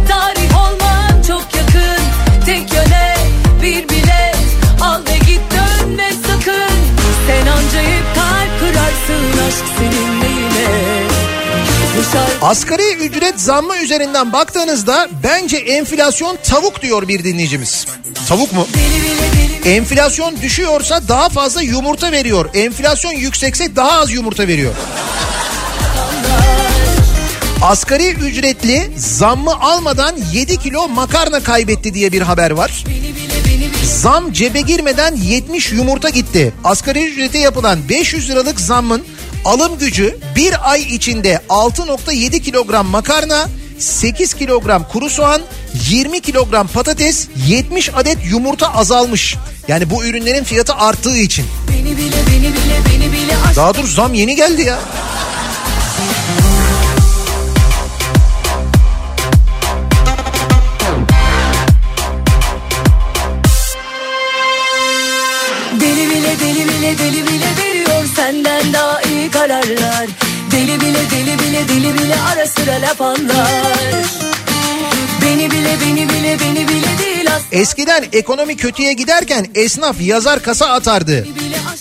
tarih olman çok yakın. Tek yöne bir bilet, al ve git dönme sakın. Sen anca hep kalp kırarsın, aşk seninle yine. Asgari ücret zammı üzerinden baktığınızda bence enflasyon tavuk diyor bir dinleyicimiz. Tavuk mu? Enflasyon düşüyorsa daha fazla yumurta veriyor. Enflasyon yüksekse daha az yumurta veriyor. Asgari ücretli zammı almadan 7 kilo makarna kaybetti diye bir haber var. Zam cebe girmeden 70 yumurta gitti. Asgari ücrete yapılan 500 liralık zammın alım gücü bir ay içinde 6.7 kilogram makarna, 8 kilogram kuru soğan, 20 kilogram patates, 70 adet yumurta azalmış. Yani bu ürünlerin fiyatı arttığı için. Beni bile daha dur, zam yeni geldi ya. Deli bile senden daha iyi kararlar. Deli bile ara sıra laf anlar. Beni bile değil aslında. Eskiden ekonomi kötüye giderken esnaf yazar kasa atardı.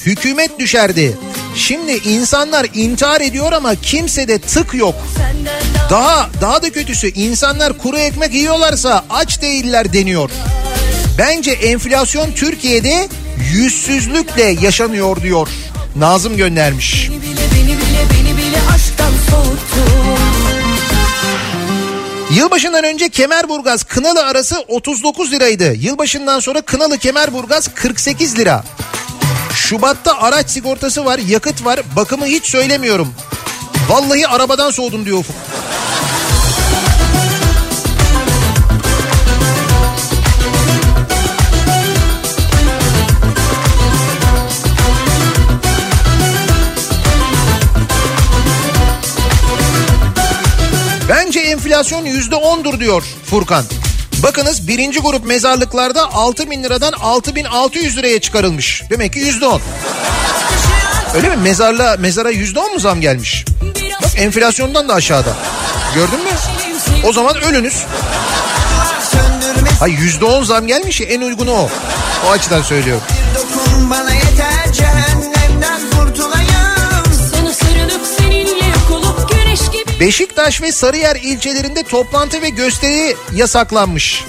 Hükümet düşerdi. Şimdi insanlar intihar ediyor ama kimsede tık yok. Daha da kötüsü, insanlar kuru ekmek yiyorlarsa aç değiller deniyor. Bence enflasyon Türkiye'de yüzsüzlükle yaşanıyor diyor. Nazım göndermiş. Beni bile aşktan soğuttun. Yılbaşından önce Kemerburgaz Kınalı arası 39 liraydı. Yılbaşından sonra Kınalı Kemerburgaz 48 lira. Şubat'ta araç sigortası var, yakıt var, bakımı hiç söylemiyorum. Vallahi arabadan soğudum diyor Ufuk. Bence enflasyon %10'dur diyor Furkan. Bakınız, birinci grup mezarlıklarda 6.000 liradan 6.600 liraya çıkarılmış. Demek ki %10. Öyle mi? Mezara %10 mu zam gelmiş? Bak, enflasyondan da aşağıda. Gördün mü? O zaman ölünüz. Hayır, %10 zam gelmiş ya, en uygunu o. O açıdan söylüyorum. Beşiktaş ve Sarıyer ilçelerinde toplantı ve gösteri yasaklanmış.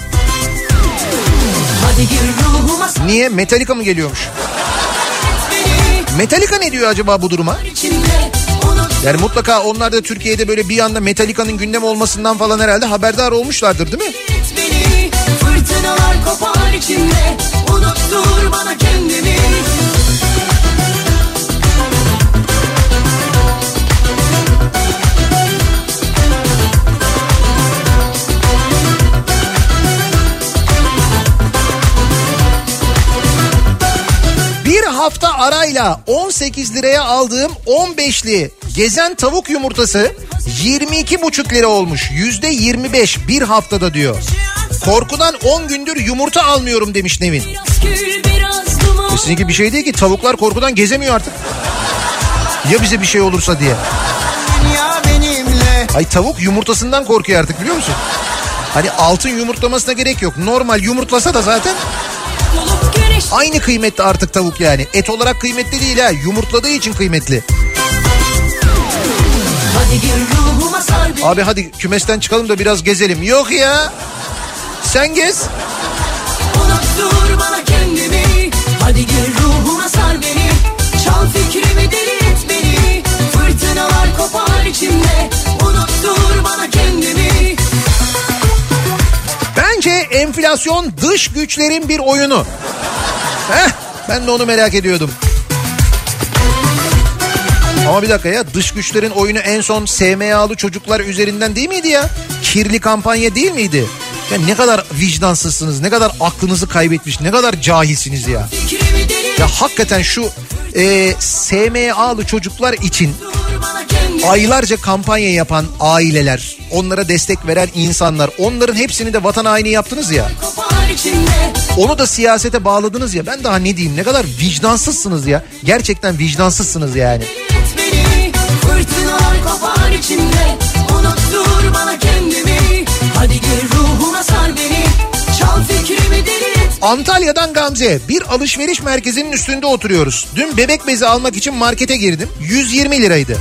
Niye? Metallica mı geliyormuş? Metallica ne diyor acaba bu duruma? Yani mutlaka onlar da Türkiye'de böyle bir anda Metallica'nın gündem olmasından falan herhalde haberdar olmuşlardır, değil mi? Fırtınalar kopar içimde, unuttur bana kendimi. Hafta arayla 18 liraya aldığım 15'li gezen tavuk yumurtası 22,5 lira olmuş. %25 bir haftada diyor. Korkudan 10 gündür yumurta almıyorum demiş Nevin. Kesinlikle bir şey değil ki, tavuklar korkudan gezemiyor artık. Ya bize bir şey olursa diye. Ay, tavuk yumurtasından korkuyor artık, biliyor musun? Hani altın yumurtlamasına gerek yok. Normal yumurtlasa da zaten aynı kıymetli artık tavuk yani. Et olarak kıymetli değil ha, yumurtladığı için kıymetli. Abi hadi kümesten çıkalım da biraz gezelim. Yok ya. Sen gez. Unuttur bana kendimi. Hadi gel ruhuma sar beni. Çal fikrimi, deli et beni. Fırtınalar kopar içimde. Unuttur bana kendimi. Bence enflasyon dış güçlerin bir oyunu. Heh, ben de onu merak ediyordum. Ama bir dakika ya, dış güçlerin oyunu en son SMA'lı çocuklar üzerinden değil miydi ya? Kirli kampanya değil miydi? Ya ne kadar vicdansızsınız, ne kadar aklınızı kaybetmiş, ne kadar cahilsiniz ya. Ya hakikaten şu SMA'lı çocuklar için aylarca kampanya yapan aileler, onlara destek veren insanlar, onların hepsini de vatan haini yaptınız ya. Onu da siyasete bağladınız ya. Ben daha ne diyeyim, ne kadar vicdansızsınız ya. Gerçekten vicdansızsınız yani. Fırtınalar kopar içimde, unuttur bana kendimi. Hadi gel ruhuma sar beni, çal fikrimi deli et. Antalya'dan Gamze, bir alışveriş merkezinin üstünde oturuyoruz. Dün bebek bezi almak için markete girdim, 120 liraydı.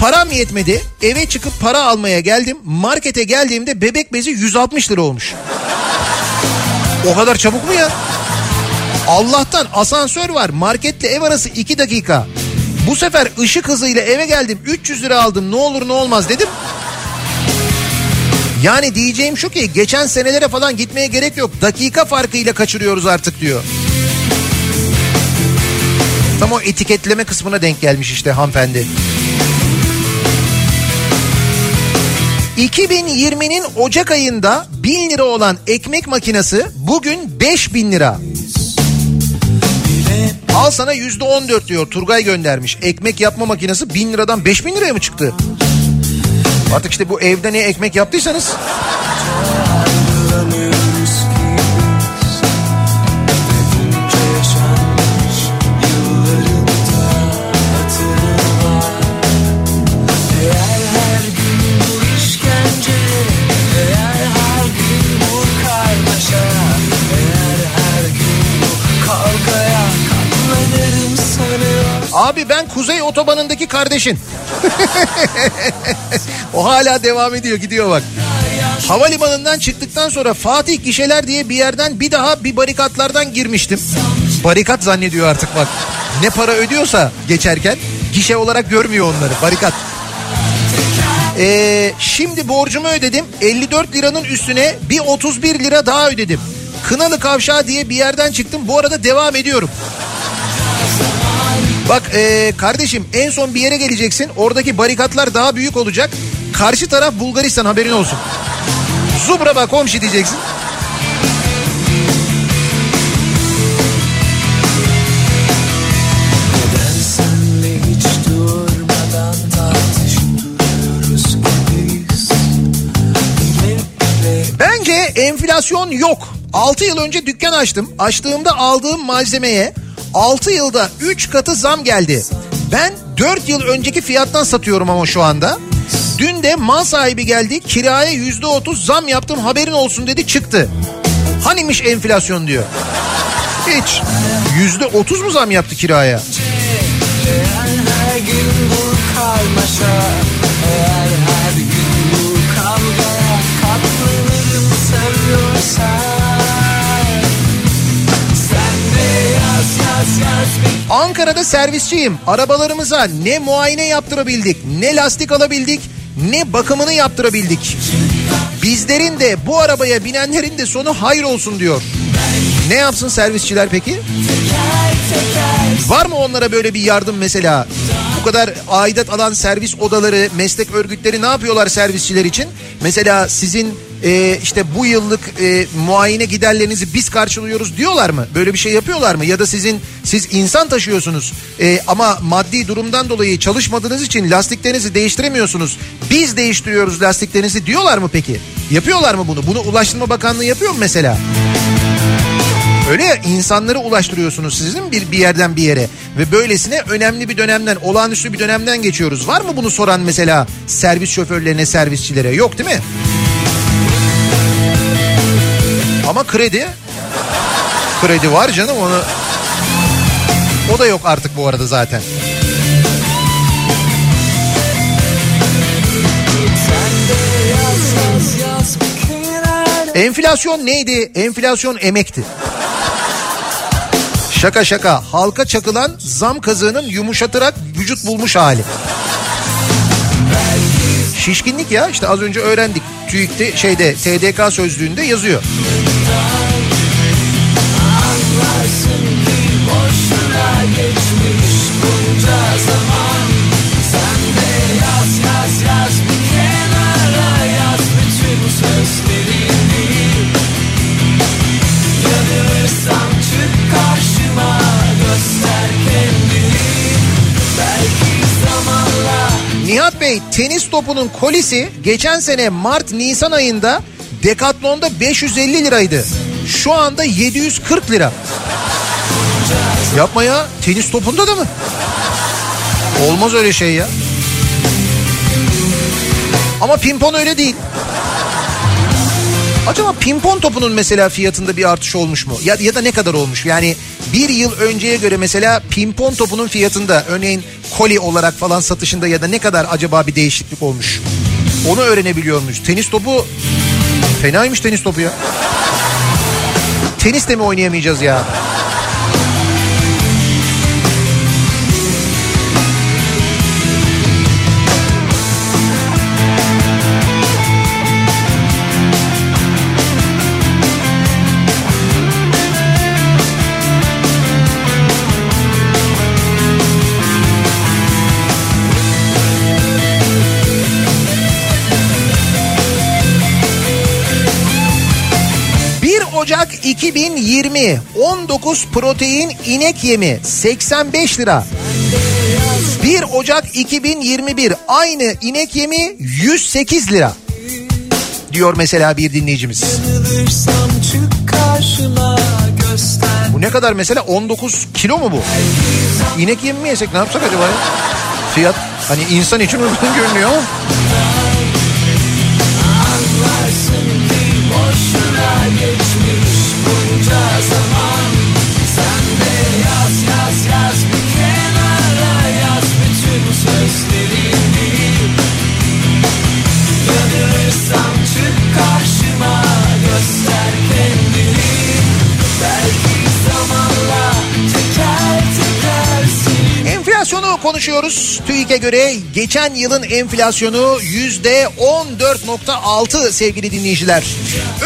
Param yetmedi, eve çıkıp para almaya geldim. Markete geldiğimde bebek bezi 160 lira olmuş. O kadar çabuk mu ya? Allah'tan asansör var, marketle ev arası 2 dakika. Bu sefer ışık hızıyla eve geldim, 300 lira aldım, ne olur ne olmaz dedim. Yani diyeceğim şu ki, geçen senelere falan gitmeye gerek yok. Dakika farkıyla kaçırıyoruz artık diyor. Tam o etiketleme kısmına denk gelmiş işte hanımefendi. 2020'nin Ocak ayında 1000 lira olan ekmek makinesi bugün 5000 lira. Al sana %14 diyor, Turgay göndermiş. Ekmek yapma makinesi 1000 liradan 5000 liraya mı çıktı? Artık işte bu evde ne ekmek yaptıysanız. Abi ben Kuzey Otobanı'ndaki kardeşin. O hala devam ediyor, gidiyor bak. Havalimanından çıktıktan sonra Fatih Gişeler diye bir yerden bir daha bir barikatlardan girmiştim. Barikat zannediyor artık bak. Ne para ödüyorsa geçerken gişe olarak görmüyor onları, barikat. Şimdi borcumu ödedim, 54 liranın üstüne bir 31 lira daha ödedim. Kınalı Kavşağı diye bir yerden çıktım, bu arada devam ediyorum. Bak kardeşim, en son bir yere geleceksin. Oradaki barikatlar daha büyük olacak. Karşı taraf Bulgaristan, haberin olsun. Zubraba komşu diyeceksin. Bence enflasyon yok. 6 yıl önce dükkan açtım. Açtığımda aldığım malzemeye 6 yılda 3 katı zam geldi. Ben 4 yıl önceki fiyattan satıyorum ama şu anda. Dün de mal sahibi geldi, kiraya %30 zam yaptım, haberin olsun dedi, çıktı. Hanimiş enflasyon diyor. Hiç. %30 mu zam yaptı kiraya? Ankara'da servisçiyim. Arabalarımıza ne muayene yaptırabildik, ne lastik alabildik, ne bakımını yaptırabildik. Bizlerin de, bu arabaya binenlerin de sonu hayır olsun diyor. Ne yapsın servisçiler peki? Var mı onlara böyle bir yardım mesela? Bu kadar aidat alan servis odaları, meslek örgütleri ne yapıyorlar servisçiler için? Mesela sizin işte bu yıllık muayene giderlerinizi biz karşılıyoruz diyorlar mı? Böyle bir şey yapıyorlar mı? Ya da siz insan taşıyorsunuz ama maddi durumdan dolayı çalışmadığınız için lastiklerinizi değiştiremiyorsunuz, biz değiştiriyoruz lastiklerinizi diyorlar mı peki? Yapıyorlar mı bunu? Bunu Ulaştırma Bakanlığı yapıyor mu mesela? Öyle ya, insanları ulaştırıyorsunuz sizin bir yerden bir yere ve böylesine önemli bir dönemden, olağanüstü bir dönemden geçiyoruz. Var mı bunu soran mesela servis şoförlerine, servisçilere? Yok değil mi? Ama kredi var canım, onu o da yok artık bu arada zaten. Enflasyon neydi? Enflasyon emekti. Şaka şaka. Halka çakılan zam kazığının yumuşatarak vücut bulmuş hali. Şişkinlik ya, işte az önce öğrendik. TÜİK'te TDK sözlüğünde yazıyor. Nihat Bey, tenis topunun kolisi geçen sene Mart-Nisan ayında Decathlon'da 550 liraydı. Şu anda 740 lira. Yapma ya, tenis topunda da mı? Olmaz öyle şey ya. Ama pimpon öyle değil. Acaba pimpon topunun mesela fiyatında bir artış olmuş mu? Ya da ne kadar olmuş? Yani bir yıl önceye göre mesela pimpon topunun fiyatında, örneğin koli olarak falan satışında ya da ne kadar acaba bir değişiklik olmuş? Onu öğrenebiliyor muyuz? Tenis topu fenaymış, tenis topu ya. Tenis de mi oynayamayacağız ya? Ocak 2020, 19 protein inek yemi 85 lira. 1 Ocak 2021, aynı inek yemi 108 lira diyor mesela bir dinleyicimiz. Bu ne kadar mesela, 19 kilo mu bu? İnek yemi mi yesek, ne yapsak acaba ya? Fiyat hani insan için uygun görünüyor ama. Enflasyonu konuşuyoruz. TÜİK'e göre geçen yılın enflasyonu %14.6 sevgili dinleyiciler.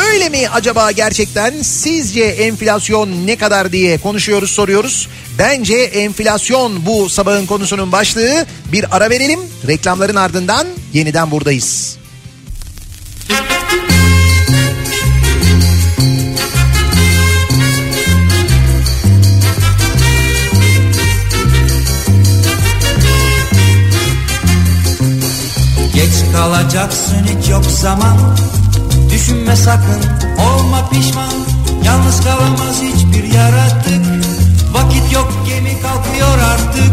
Öyle mi acaba gerçekten? Sizce enflasyon ne kadar diye konuşuyoruz, soruyoruz. Bence enflasyon bu sabahın konusunun başlığı. Bir ara verelim. Reklamların ardından yeniden buradayız. Geç kalacaksın, hiç yok zaman. Düşünme sakın, olma pişman. Yalnız kalamaz hiçbir yaratık. Vakit yok, gemi kalkıyor artık.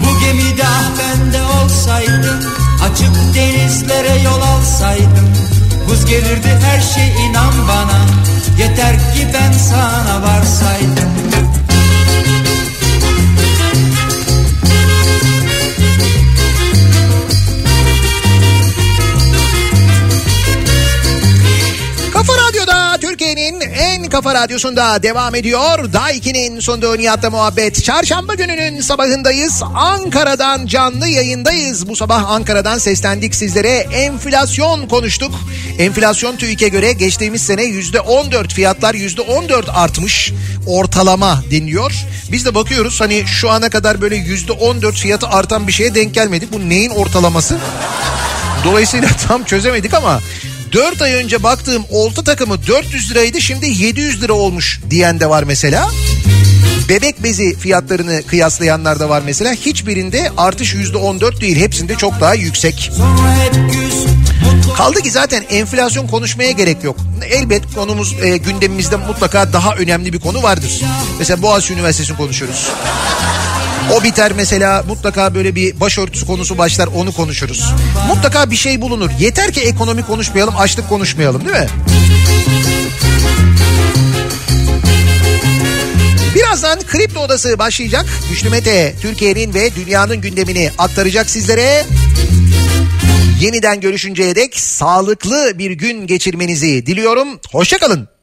Bu gemide ah bende olsaydım, açık denizlere yol alsaydım. Buz gelirdi her şey, inan bana. Yeter ki ben sana varsaydım. Türkiye'nin en kafa radyosunda devam ediyor. Daiki'nin sunduğu Nihat'la Muhabbet. Çarşamba gününün sabahındayız. Ankara'dan canlı yayındayız. Bu sabah Ankara'dan seslendik sizlere. Enflasyon konuştuk. Enflasyon TÜİK'e göre geçtiğimiz sene %14, fiyatlar %14 artmış. Ortalama deniliyor. Biz de bakıyoruz, hani şu ana kadar böyle %14 fiyatı artan bir şeye denk gelmedik. Bu neyin ortalaması? Dolayısıyla tam çözemedik ama 4 ay önce baktığım olta takımı 400 liraydı, şimdi 700 lira olmuş diyen de var mesela. Bebek bezi fiyatlarını kıyaslayanlar da var mesela. Hiçbirinde artış %14 değil, hepsinde çok daha yüksek. Kaldı ki zaten enflasyon konuşmaya gerek yok. Elbet konumuz, gündemimizde mutlaka daha önemli bir konu vardır. Mesela Boğaziçi Üniversitesi'ni konuşuruz. O biter mesela, mutlaka böyle bir başörtüsü konusu başlar, onu konuşuruz. Mutlaka bir şey bulunur. Yeter ki ekonomi konuşmayalım, açlık konuşmayalım, değil mi? Birazdan Kripto Odası başlayacak. Güçlü Mete Türkiye'nin ve dünyanın gündemini aktaracak sizlere. Yeniden görüşünceye dek sağlıklı bir gün geçirmenizi diliyorum. Hoşça kalın.